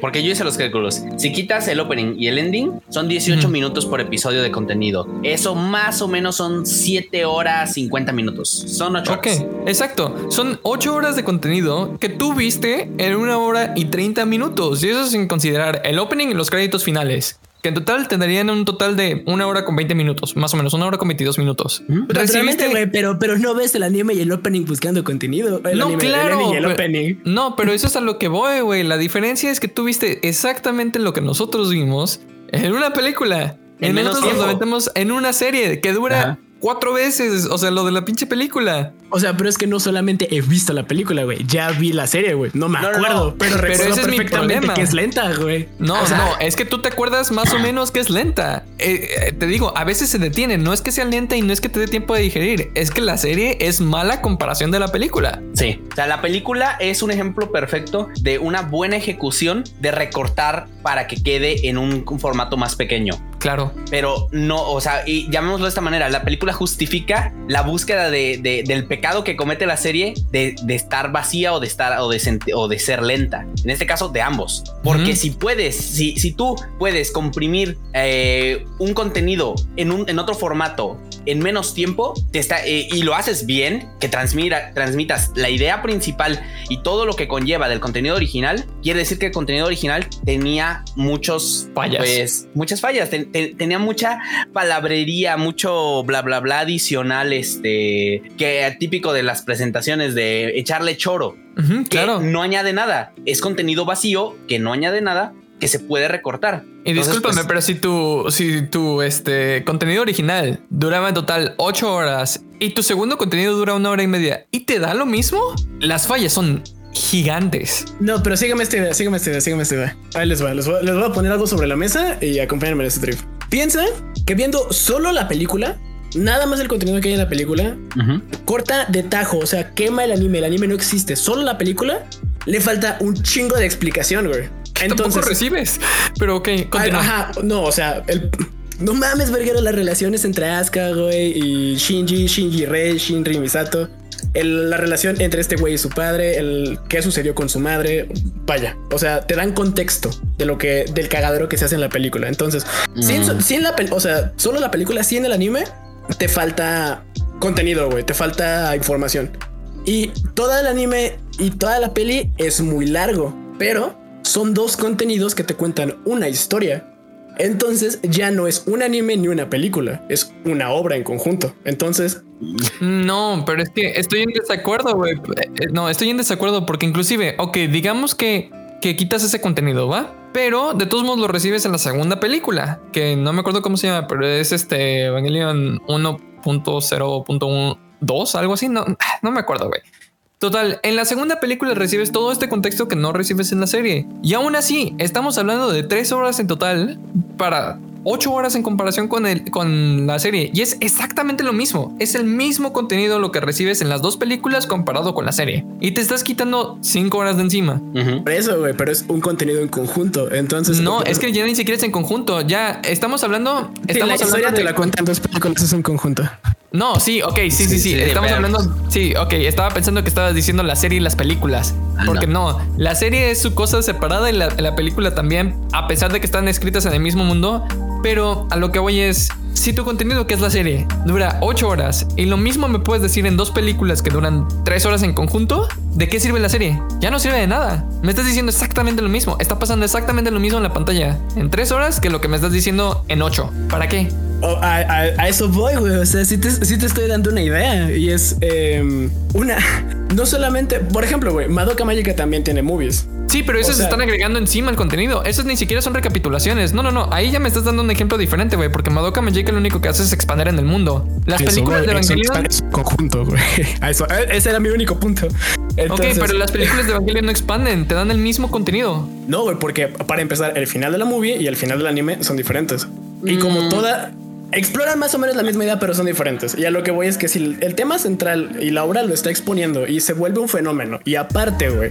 porque yo hice los cálculos, si quitas el opening y el ending, son 18 minutos por episodio de contenido. Eso más o menos son 7 horas 50 minutos. Son 8 horas. Ok, exacto. Son 8 horas de contenido que tú viste en 1 hora y 30 minutos. Y eso sin considerar el opening y los créditos finales, que en total tendrían un total de 1 hora con 20 minutos, más o menos 1 hora con 22 minutos. Realmente, güey, pero no ves el anime y el opening buscando contenido. No, claro, no, pero eso es a lo que voy, güey. La diferencia es que tú viste exactamente lo que nosotros vimos en una película. En nosotros nos aventamos en una serie que dura 4 veces, o sea, lo de la pinche película. O sea, pero es que no solamente he visto la película, güey, ya vi la serie, güey. No me acuerdo, no. Pero recuerdo perfectamente que es lenta, güey. No, o sea, no, es que tú te acuerdas más o menos que es lenta. Te digo, a veces se detiene. No es que sea lenta y no es que te dé tiempo de digerir. Es que la serie es mala comparación de la película. Sí, o sea, la película es un ejemplo perfecto de una buena ejecución de recortar para que quede en un formato más pequeño. Claro. Pero no, o sea, y llamémoslo de esta manera, la película justifica la búsqueda del pecado que comete la serie de estar vacía o de ser lenta, en este caso de ambos, porque si tú puedes comprimir un contenido en otro formato en menos tiempo, y lo haces bien, que transmitas la idea principal y todo lo que conlleva del contenido original, quiere decir que el contenido original tenía muchas fallas, tenía mucha palabrería, mucho bla bla bla adicional, que tipo de las presentaciones de echarle choro, que claro, no añade nada. Es contenido vacío que no añade nada, que se puede recortar. Y entonces, discúlpame, pues, pero si tu contenido original duraba en total 8 horas y tu segundo contenido dura 1 hora y media y te da lo mismo, las fallas son gigantes. No, pero sígueme esta idea. Ahí les va, les voy a poner algo sobre la mesa y acompáñenme en este trip. Piensa que viendo solo la película, nada más el contenido que hay en la película, corta de tajo, o sea, quema el anime no existe, solo la película le falta un chingo de explicación, güey. Entonces tampoco recibes, pero ok, continúa. Ajá, no, o sea, no mames, verguero, las relaciones entre Asuka, güey, y Shinji Rei, Shinri Misato, la relación entre este güey y su padre, qué sucedió con su madre, vaya, o sea, te dan contexto de lo que, del cagadero que se hace en la película. Entonces, solo la película, sí, en el anime te falta contenido, güey, te falta información. Y todo el anime y toda la peli es muy largo, pero son 2 contenidos que te cuentan una historia. Entonces ya no es un anime ni una película, es una obra en conjunto. Entonces... No, pero es que estoy en desacuerdo, güey. No, estoy en desacuerdo porque inclusive, ok, digamos que quitas ese contenido, ¿va? Pero de todos modos lo recibes en la segunda película, que no me acuerdo cómo se llama, pero es Evangelion 1.0.2, algo así. No me acuerdo, güey. Total, en la segunda película recibes todo este contexto que no recibes en la serie. Y aún así, estamos hablando de 3 horas en total para 8 horas en comparación con la serie. Y es exactamente lo mismo. Es el mismo contenido lo que recibes en las dos películas comparado con la serie. Y te estás quitando 5 horas de encima. Uh-huh. Por eso, güey, pero es un contenido en conjunto. Entonces... No, es que ya ni siquiera es en conjunto. Ya estamos hablando... Estamos la historia hablando te la cuentan dos películas, es en conjunto. No, sí, ok, sí. Estamos hablando... Sí, ok, estaba pensando que estabas diciendo la serie y las películas. Porque no, la serie es su cosa separada y la película también, a pesar de que están escritas en el mismo mundo. Pero a lo que voy es, si tu contenido, que es la serie, dura 8 horas y lo mismo me puedes decir en dos películas que duran 3 horas en conjunto, ¿de qué sirve la serie? Ya no sirve de nada. Me estás diciendo exactamente lo mismo. Está pasando exactamente lo mismo en la pantalla en 3 horas que lo que me estás diciendo en 8. ¿Para qué? Oh, a eso voy, güey. O sea, sí te estoy dando una idea. Y es una... No solamente... Por ejemplo, güey, Madoka Magica también tiene movies. Sí, pero esos están agregando encima el contenido. Esos ni siquiera son recapitulaciones. No. Ahí ya me estás dando un ejemplo diferente, güey. Porque Madoka Magica lo único que hace es expandir en el mundo. Las películas de Evangelion... Eso conjunto, güey. Ese era mi único punto. Entonces... Ok, pero las películas de Evangelion no expanden. Te dan el mismo contenido. No, güey, porque para empezar, el final de la movie y el final del anime son diferentes. Y como toda... Exploran más o menos la misma idea, pero son diferentes. Y a lo que voy es que si el tema central y la obra lo está exponiendo y se vuelve un fenómeno, y aparte, güey,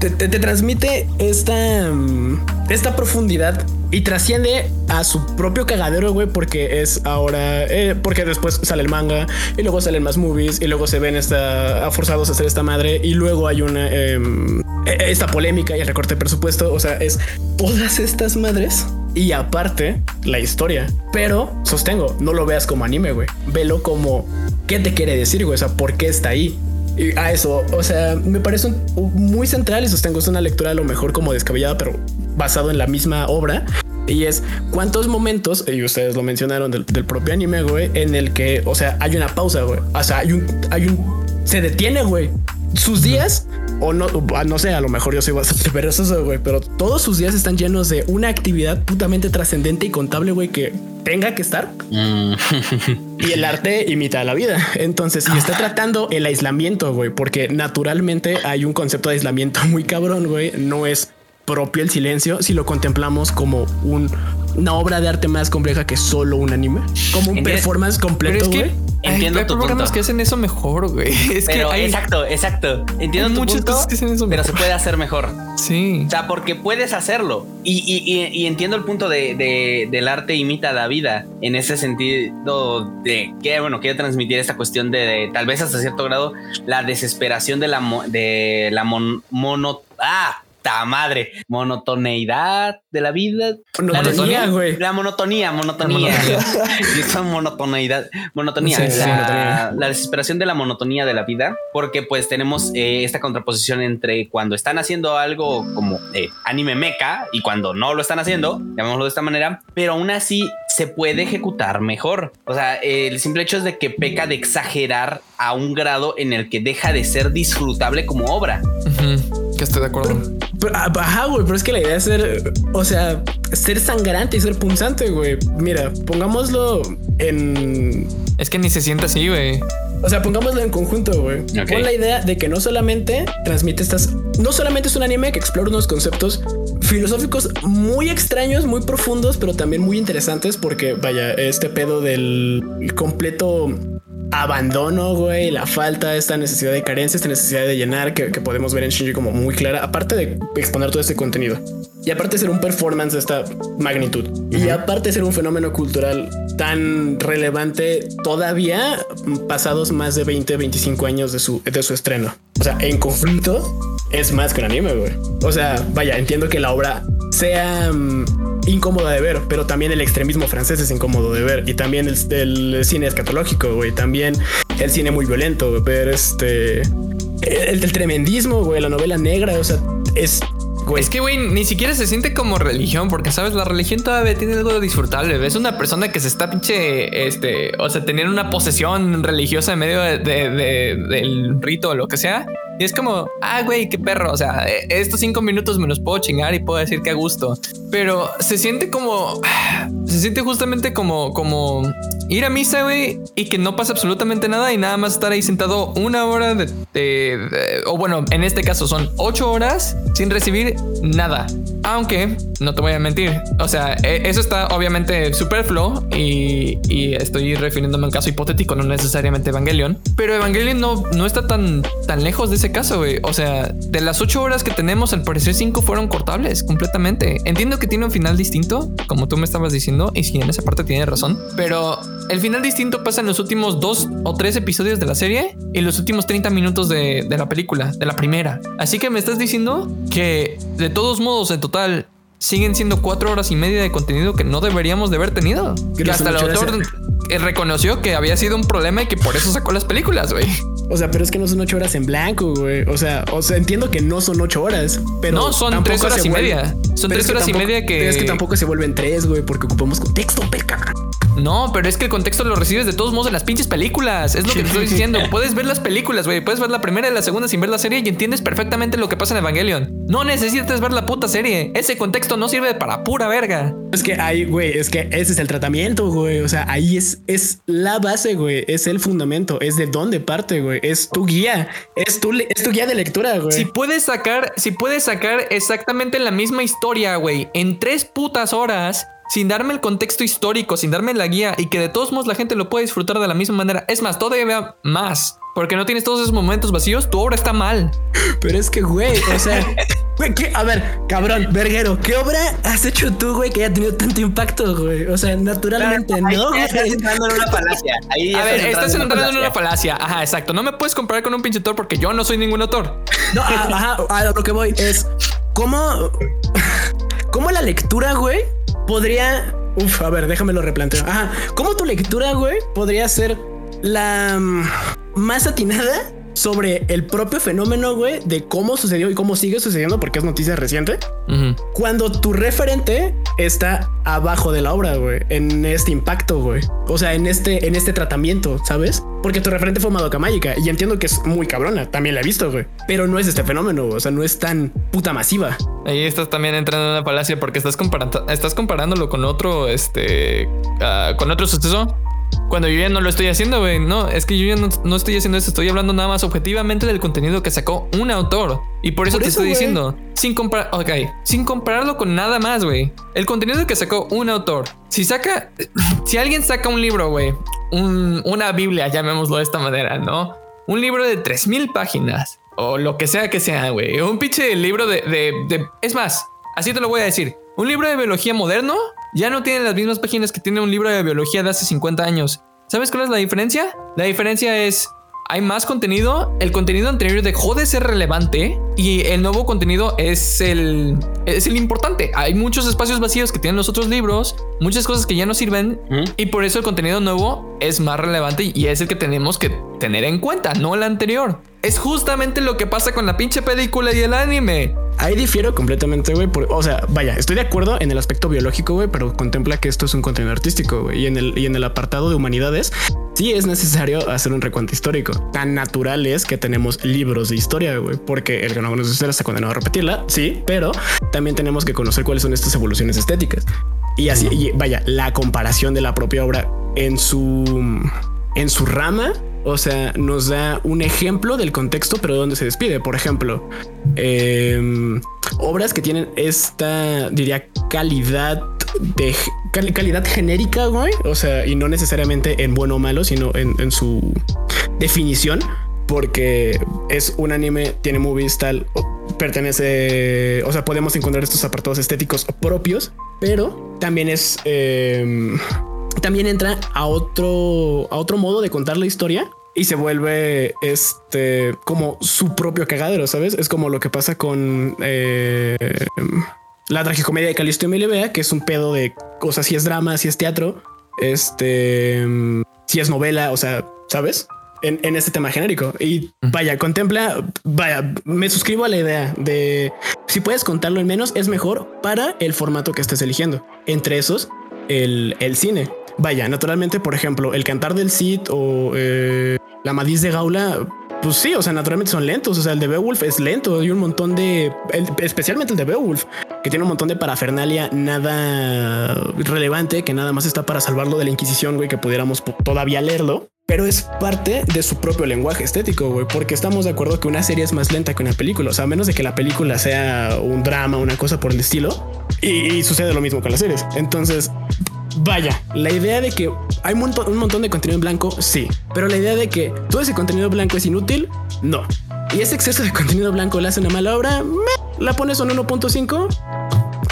te transmite esta profundidad y trasciende a su propio cagadero, güey, porque es ahora... porque después sale el manga y luego salen más movies y luego se ven forzados a hacer esta madre y luego hay una... esta polémica y el recorte de presupuesto. O sea, es todas estas madres... Y aparte, la historia. Pero, sostengo, no lo veas como anime, güey. Velo como, ¿qué te quiere decir, güey? O sea, ¿por qué está ahí? Y a eso, o sea, me parece muy central y sostengo, es una lectura a lo mejor como descabellada, pero basado en la misma obra. Y es cuántos momentos, y ustedes lo mencionaron del propio anime, güey, en el que, o sea, hay una pausa, güey. O sea, se detiene, güey. Sus días, o no sé, a lo mejor yo soy bastante perezoso, güey, pero todos sus días están llenos de una actividad putamente trascendente y contable, güey, que tenga que estar. Y el arte imita la vida. Entonces, y está tratando el aislamiento, güey, porque naturalmente hay un concepto de aislamiento muy cabrón, güey. No es propio el silencio si lo contemplamos como una obra de arte más compleja que solo un anime, como un performance completo, güey. Es que... Entiendo tu punto. Que hacen eso mejor, güey. Es pero que hay... Exacto. Entiendo tu punto, que hacen eso pero se puede hacer mejor. Sí. O sea, porque puedes hacerlo. Y entiendo el punto del arte imita la vida. En ese sentido de que, bueno, quiero transmitir esta cuestión de tal vez hasta cierto grado la desesperación monotoneidad de la vida. Monotonía, güey. La monotonía. Esa monotonía. Sí, la desesperación de la monotonía de la vida, porque pues tenemos esta contraposición entre cuando están haciendo algo como anime meca y cuando no lo están haciendo, llamémoslo de esta manera, pero aún así se puede ejecutar mejor. O sea, el simple hecho es de que peca de exagerar a un grado en el que deja de ser disfrutable como obra. Uh-huh. Que estoy de acuerdo. Ajá, güey, pero es que la idea es ser sangrante y ser punzante, güey. Mira, pongámoslo en... Es que ni se sienta así, güey. O sea, pongámoslo en conjunto, güey. Okay. Con la idea de que no solamente transmite estas... No solamente es un anime que explora unos conceptos filosóficos muy extraños, muy profundos, pero también muy interesantes porque, vaya, este pedo del completo... abandono, güey, la falta, esta necesidad de carencia, esta necesidad de llenar que podemos ver en Shinji como muy clara, aparte de exponer todo este contenido y aparte de ser un performance de esta magnitud. Uh-huh. Y aparte de ser un fenómeno cultural tan relevante todavía pasados más de 20, 25 años de su estreno. O sea, en conflicto es más que un anime, güey. O sea, vaya, entiendo que la obra sea incómoda de ver, pero también el extremismo francés es incómodo de ver. Y también el cine escatológico, güey. También el cine muy violento, güey. Pero el tremendismo, güey. La novela negra, o sea, es güey. Es que, güey, ni siquiera se siente como religión, porque, ¿sabes? La religión todavía tiene algo disfrutable. Es una persona que se está pinche, o sea, tener una posesión religiosa en medio del rito o lo que sea. Y es como, ah, güey, qué perro. O sea, estos 5 minutos me los puedo chingar y puedo decir que a gusto. Pero se siente como... Se siente justamente como ir a misa, güey, y que no pasa absolutamente nada y nada más estar ahí sentado 1 hora o bueno, en este caso son 8 horas sin recibir nada. Aunque, no te voy a mentir, o sea, eso está obviamente superfluo y estoy refiriéndome a un caso hipotético, no necesariamente Evangelion. Pero Evangelion no está tan lejos de ese caso, güey. O sea, de las 8 horas que tenemos, al parecer 5 fueron cortables completamente. Entiendo que tiene un final distinto, como tú me estabas diciendo, y sí, en esa parte tienes razón. Pero el final distinto pasa en los últimos 2 o 3 episodios de la serie y los últimos 30 minutos de la película, de la primera. Así que me estás diciendo que, de todos modos, en total siguen siendo 4 horas y media de contenido que no deberíamos de haber tenido. Y hasta el autor reconoció que había sido un problema y que por eso sacó las películas, güey. O sea, pero es que no son 8 horas en blanco, güey. O sea, entiendo que no son 8 horas, pero no, son 3 horas y media. Son 3 horas y media que... Es que tampoco se vuelven 3, güey, porque ocupamos contexto, perca. No, pero es que el contexto lo recibes de todos modos en las pinches películas. Es lo que te estoy diciendo. Puedes ver las películas, güey. Puedes ver la primera y la segunda sin ver la serie y entiendes perfectamente lo que pasa en Evangelion. No necesitas ver la puta serie. Ese contexto no sirve para pura verga. Es que ahí, güey, es que ese es el tratamiento, güey. O sea, ahí es la base, güey. Es el fundamento. Es de dónde parte, güey. Es tu guía. Es tu guía de lectura, güey. Si puedes sacar exactamente la misma historia, güey, en 3 putas horas... sin darme el contexto histórico, sin darme la guía, y que de todos modos la gente lo puede disfrutar de la misma manera. Es más, todavía más, porque no tienes todos esos momentos vacíos, tu obra está mal. Pero es que, güey, o sea... Güey, a ver, cabrón, verguero, ¿qué obra has hecho tú, güey, que haya tenido tanto impacto, güey? O sea, naturalmente, claro, ¿no? Ahí estás entrando en una falacia. Estás entrando en una falacia. Ajá, exacto. No me puedes comparar con un pinche autor porque yo no soy ningún autor. No, ajá, a lo que voy es... ¿Cómo la lectura, güey, podría... Uf, a ver, déjame lo replanteo. Ajá. ¿Cómo tu lectura, güey, podría ser la más atinada sobre el propio fenómeno, güey, de cómo sucedió y cómo sigue sucediendo, porque es noticia reciente, cuando tu referente está abajo de la obra, güey, en este impacto, güey? O sea, en este tratamiento, ¿sabes? Porque tu referente fue Madoka Magica, y entiendo que es muy cabrona, también la he visto, güey, pero no es este fenómeno, güey. O sea, no es tan puta masiva. Ahí estás también entrando en una falacia porque estás comparándolo con otro suceso. Cuando yo ya no lo estoy haciendo, güey. No, es que yo ya no estoy haciendo eso. Estoy hablando nada más objetivamente del contenido que sacó un autor. Y por eso te estoy diciendo, sin compararlo con nada más, güey. El contenido que sacó un autor. Si alguien saca un libro, güey, una Biblia, llamémoslo de esta manera, ¿no? Un libro de 3,000 páginas o lo que sea, güey. Un pinche libro es más, así te lo voy a decir. Un libro de biología moderno ya no tiene las mismas páginas que tiene un libro de biología de hace 50 años. ¿Sabes cuál es la diferencia? La diferencia es... hay más contenido, el contenido anterior dejó de ser relevante y el nuevo contenido es el importante. Hay muchos espacios vacíos que tienen los otros libros, muchas cosas que ya no sirven, y por eso el contenido nuevo es más relevante y es el que tenemos que tener en cuenta, no el anterior. Es justamente lo que pasa con la pinche película y el anime. Ahí difiero completamente, güey. O sea, vaya, estoy de acuerdo en el aspecto biológico, güey, pero contempla que esto es un contenido artístico, güey. Y en el apartado de humanidades, sí es necesario hacer un recuento histórico. Tan natural es que tenemos libros de historia, güey, porque el que no conoce historia está condenado a repetirla, sí, pero también tenemos que conocer cuáles son estas evoluciones estéticas. Y así, y vaya, la comparación de la propia obra en su rama, o sea, nos da un ejemplo del contexto, pero de dónde se despide. Por ejemplo, obras que tienen esta, diría, calidad genérica, güey. O sea, y no necesariamente en bueno o malo, sino en su definición, porque es un anime, tiene movies, tal, pertenece, o sea, podemos encontrar estos apartados estéticos propios, pero también es... también entra a otro modo de contar la historia y se vuelve como su propio cagadero, ¿sabes? Es como lo que pasa con la tragicomedia de Calixto y Melibea, que es un pedo de cosas, si es drama, si es teatro, si es novela, o sea, ¿sabes? En este tema genérico. Y vaya, me suscribo a la idea de si puedes contarlo en menos, es mejor para el formato que estés eligiendo. Entre esos, el cine. Vaya, naturalmente, por ejemplo, el Cantar del Cid o la Amadís de Gaula, pues sí, o sea, naturalmente son lentos. O sea, el de Beowulf es lento. Hay un montón de... especialmente el de Beowulf, que tiene un montón de parafernalia nada relevante, que nada más está para salvarlo de la Inquisición, güey, que pudiéramos todavía leerlo. Pero es parte de su propio lenguaje estético, güey, porque estamos de acuerdo que una serie es más lenta que una película. O sea, a menos de que la película sea un drama, una cosa por el estilo. Y sucede lo mismo con las series. Entonces... vaya, la idea de que hay un montón de contenido en blanco, sí, pero la idea de que todo ese contenido blanco es inútil, no. Y ese exceso de contenido blanco le hace una mala obra, la pones en 1.5.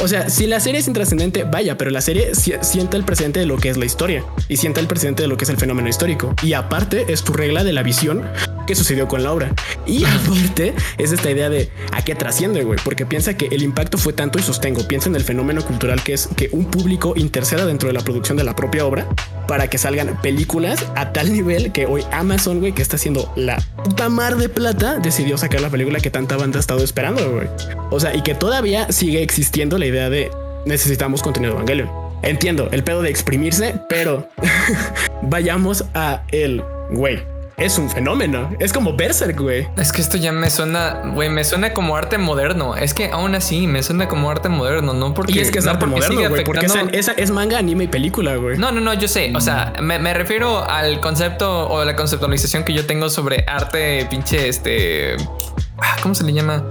O sea, si la serie es intrascendente, vaya, pero la serie sienta el presente de lo que es la historia y sienta el presente de lo que es el fenómeno histórico. Y aparte es tu regla de la visión que sucedió con la obra. Y aparte es esta idea de a qué trasciende, güey, porque piensa que el impacto fue tanto y sostengo. Piensa en el fenómeno cultural que es que un público interceda dentro de la producción de la propia obra para que salgan películas a tal nivel que hoy Amazon, güey, que está haciendo la puta mar de plata, decidió sacar la película que tanta banda ha estado esperando, güey. O sea, y que todavía sigue existiendo la idea de necesitamos contenido de Evangelion. Entiendo el pedo de exprimirse, pero vayamos a él, güey. Es un fenómeno. Es como Berserk, güey. Es que esto ya me suena, güey, me suena como arte moderno. Es que aún así me suena como arte moderno, ¿no? Porque, y es que es no arte moderno, güey, porque es manga, anime y película, güey. No, yo sé. O sea, me refiero al concepto o la conceptualización que yo tengo sobre arte pinche, ¿cómo se le llama?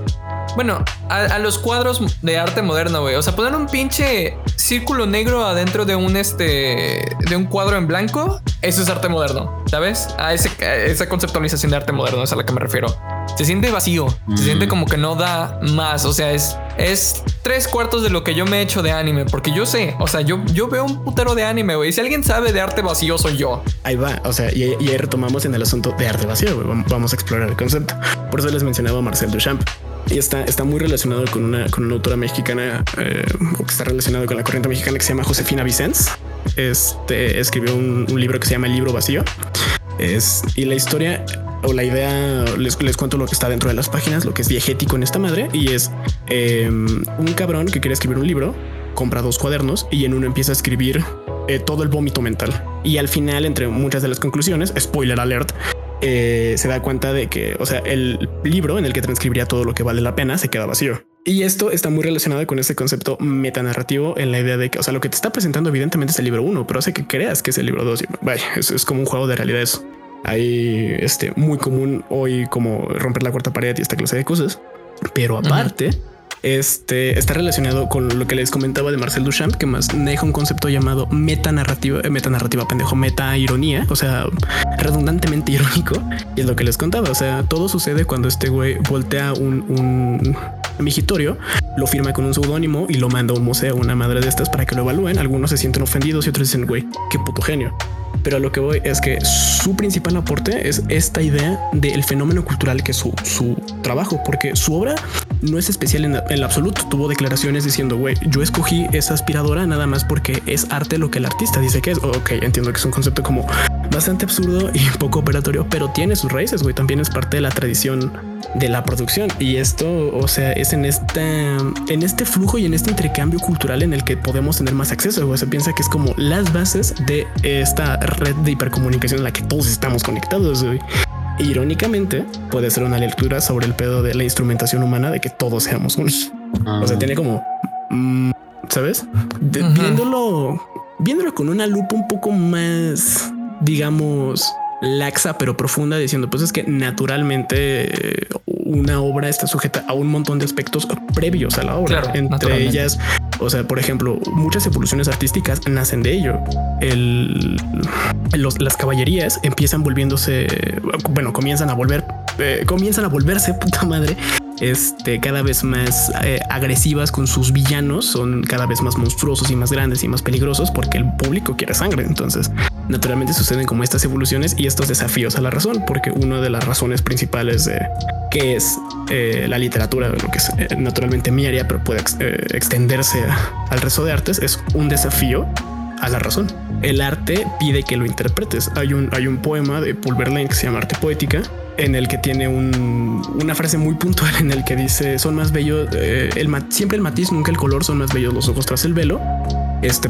Bueno, a los cuadros de arte moderno, güey. O sea, poner un pinche círculo negro adentro de un cuadro en blanco, eso es arte moderno, ¿sabes? A esa conceptualización de arte moderno es a la que me refiero. Se siente vacío, se siente como que no da más. O sea, es 3/4 de lo que yo me he hecho de anime, porque yo sé, o sea, yo veo un putero de anime, güey. Si alguien sabe de arte vacío, soy yo. Ahí va, o sea, y ahí retomamos en el asunto de arte vacío, güey. Vamos a explorar el concepto. Por eso les mencionaba a Marcel Duchamp. Y está muy relacionado con una autora mexicana, o que está relacionado con la corriente mexicana, que se llama Josefina Vicens. Escribió un libro que se llama El libro vacío. Y la historia o la idea, les cuento lo que está dentro de las páginas, lo que es diegético en esta madre. Y es un cabrón que quiere escribir un libro, compra 2 cuadernos y en uno empieza a escribir todo el vómito mental. Y al final, entre muchas de las conclusiones, spoiler alert, se da cuenta de que, o sea, el libro en el que transcribiría todo lo que vale la pena se queda vacío. Y esto está muy relacionado con este concepto metanarrativo, en la idea de que, o sea, lo que te está presentando evidentemente es el libro 1, pero hace que creas que es el libro 2. Vaya, es como un juego de realidad eso. Hay muy común hoy como romper la cuarta pared y esta clase de cosas. Pero aparte, está relacionado con lo que les comentaba de Marcel Duchamp, que más maneja un concepto llamado meta ironía, o sea, redundantemente irónico. Y es lo que les contaba, o sea, todo sucede cuando este güey voltea un migitorio, lo firma con un seudónimo y lo manda a un museo, una madre de estas, para que lo evalúen. Algunos se sienten ofendidos y otros dicen, güey, qué puto genio. Pero a lo que voy es que su principal aporte es esta idea del fenómeno cultural que es su trabajo, porque su obra no es especial en absoluto. Tuvo declaraciones diciendo, güey, yo escogí esa aspiradora nada más porque es arte lo que el artista dice que es. Ok, entiendo que es un concepto como bastante absurdo y poco operatorio, pero tiene sus raíces, güey. También es parte de la tradición de la producción. Y esto, o sea, es en este flujo y en este intercambio cultural en el que podemos tener más acceso, güey. Se piensa que es como las bases de esta red de hipercomunicación en la que todos estamos conectados, güey. Irónicamente, puede ser una lectura sobre el pedo de la instrumentación humana, de que todos seamos unos. O sea, tiene como, ¿sabes? Viéndolo con una lupa un poco más, digamos, laxa pero profunda, diciendo, pues es que naturalmente una obra está sujeta a un montón de aspectos previos a la obra. Claro, entre ellas, o sea, por ejemplo, muchas evoluciones artísticas nacen de ello. Las caballerías empiezan volviéndose, bueno, comienzan a volverse puta madre, cada vez más agresivas con sus villanos. Son cada vez más monstruosos y más grandes y más peligrosos, porque el público quiere sangre. Entonces naturalmente suceden como estas evoluciones y estos desafíos a la razón, porque una de las razones principales de que es la literatura, lo que es naturalmente mi área, pero puede extenderse al resto de artes, es un desafío a la razón. El arte pide que lo interpretes. Hay un poema de Pulverlín que se llama Arte Poética, en el que tiene una frase muy puntual en el que dice: son más bellos siempre el matiz, nunca el color, son más bellos los ojos tras el velo. Este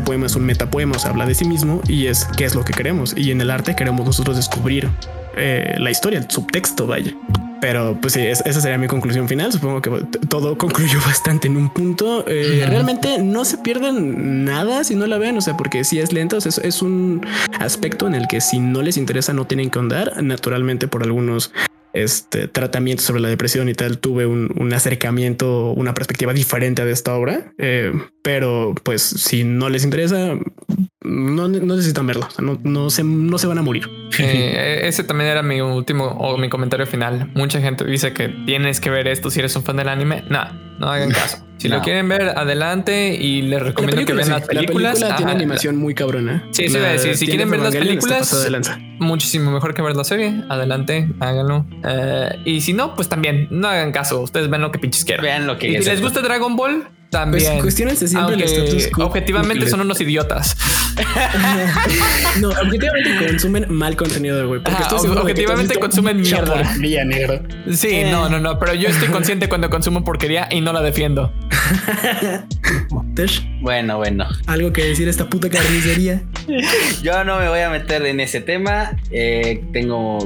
poema es un metapoema, o sea, habla de sí mismo y es qué es lo que queremos, y en el arte queremos nosotros descubrir la historia, el subtexto, vaya. Pero pues sí, esa sería mi conclusión final. Supongo que todo concluyó bastante en un punto. Realmente no se pierden nada si no la ven, o sea, porque si es lenta, o sea, es un aspecto en el que si no les interesa no tienen que ahondar. Naturalmente, por algunos tratamientos sobre la depresión y tal, tuve un acercamiento, una perspectiva diferente de esta obra, pero pues si no les interesa, no necesitan verlo, o sea, no se van a morir. Ese también era mi último o mi comentario final. Mucha gente dice que tienes que ver esto si eres un fan del anime. No hagan caso. Si lo quieren ver, adelante, y les recomiendo que vean las películas. La película tiene animación muy cabrona. Sí, se ve. Si quieren ver las películas, muchísimo mejor que ver la serie. Adelante, háganlo. Y si no, pues también no hagan caso. Ustedes ven lo que pinches quieran. Vean lo que quieran. Si les gusta Dragon Ball, también. Pues cuestionense siempre el status quo. Objetivamente son unos idiotas. No, objetivamente consumen mal contenido, güey. Objetivamente consumen mierda. Porquería, negro. Sí, no. Pero yo estoy consciente cuando consumo porquería y no la defiendo. Bueno. ¿Algo que decir esta puta carnicería? Yo no me voy a meter en ese tema.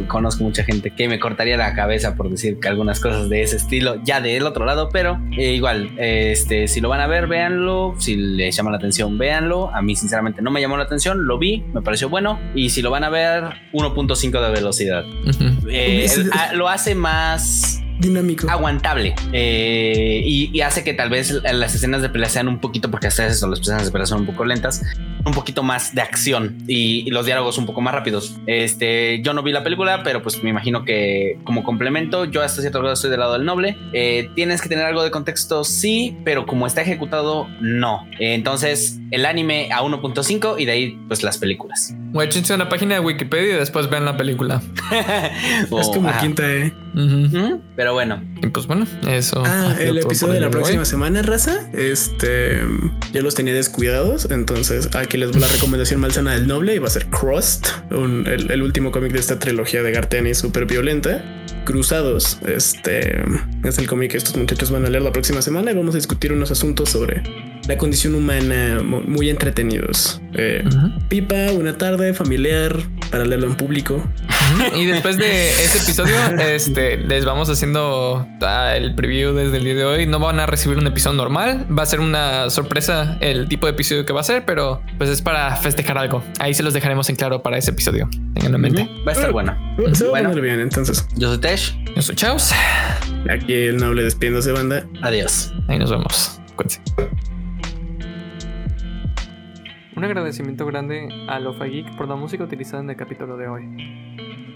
Conozco mucha gente que me cortaría la cabeza por decir que algunas cosas de ese estilo, ya del otro lado, pero igual, si lo van a ver, véanlo. Si les llama la atención, véanlo. A mí sinceramente no me llamó la atención, lo vi, me pareció bueno. Y si lo van a ver, 1.5 de velocidad. Uh-huh. Lo hace más dinámico, aguantable, y hace que tal vez las escenas de pelea sean un poquito, porque hasta eso, las escenas de pelea son un poco lentas, un poquito más de acción, y los diálogos un poco más rápidos. Yo no vi la película, pero pues me imagino que como complemento, yo hasta cierto grado estoy del lado del noble. Tienes que tener algo de contexto, sí, pero como está ejecutado, no. Entonces el anime a 1.5 y de ahí pues las películas. Échense una página de Wikipedia y después vean la película. Es como quinta, uh-huh. Pero bueno, y pues bueno, eso. El episodio de la próxima semana, raza. Ya los tenía descuidados, entonces aquí les va la recomendación malsana del noble, y va a ser Crossed, el último cómic de esta trilogía de Garth Ennis súper violenta. Cruzados, es el cómic que estos muchachos van a leer la próxima semana, y vamos a discutir unos asuntos sobre la condición humana muy entretenidos. Uh-huh. Pipa, una tarde familiar para leerlo en público. Uh-huh. Y después de este episodio, les vamos haciendo el preview desde el día de hoy. No van a recibir un episodio normal, va a ser una sorpresa el tipo de episodio que va a ser, pero pues es para festejar algo. Ahí se los dejaremos en claro para ese episodio. Ténganlo en mente. Va a estar bueno. Se va a poner bien, entonces. Yo soy Tesh. Yo soy Chaos. Aquí el noble despidiéndose, banda. Adiós. Ahí nos vemos. Cuídense. Un agradecimiento grande a LoFaGeek por la música utilizada en el capítulo de hoy.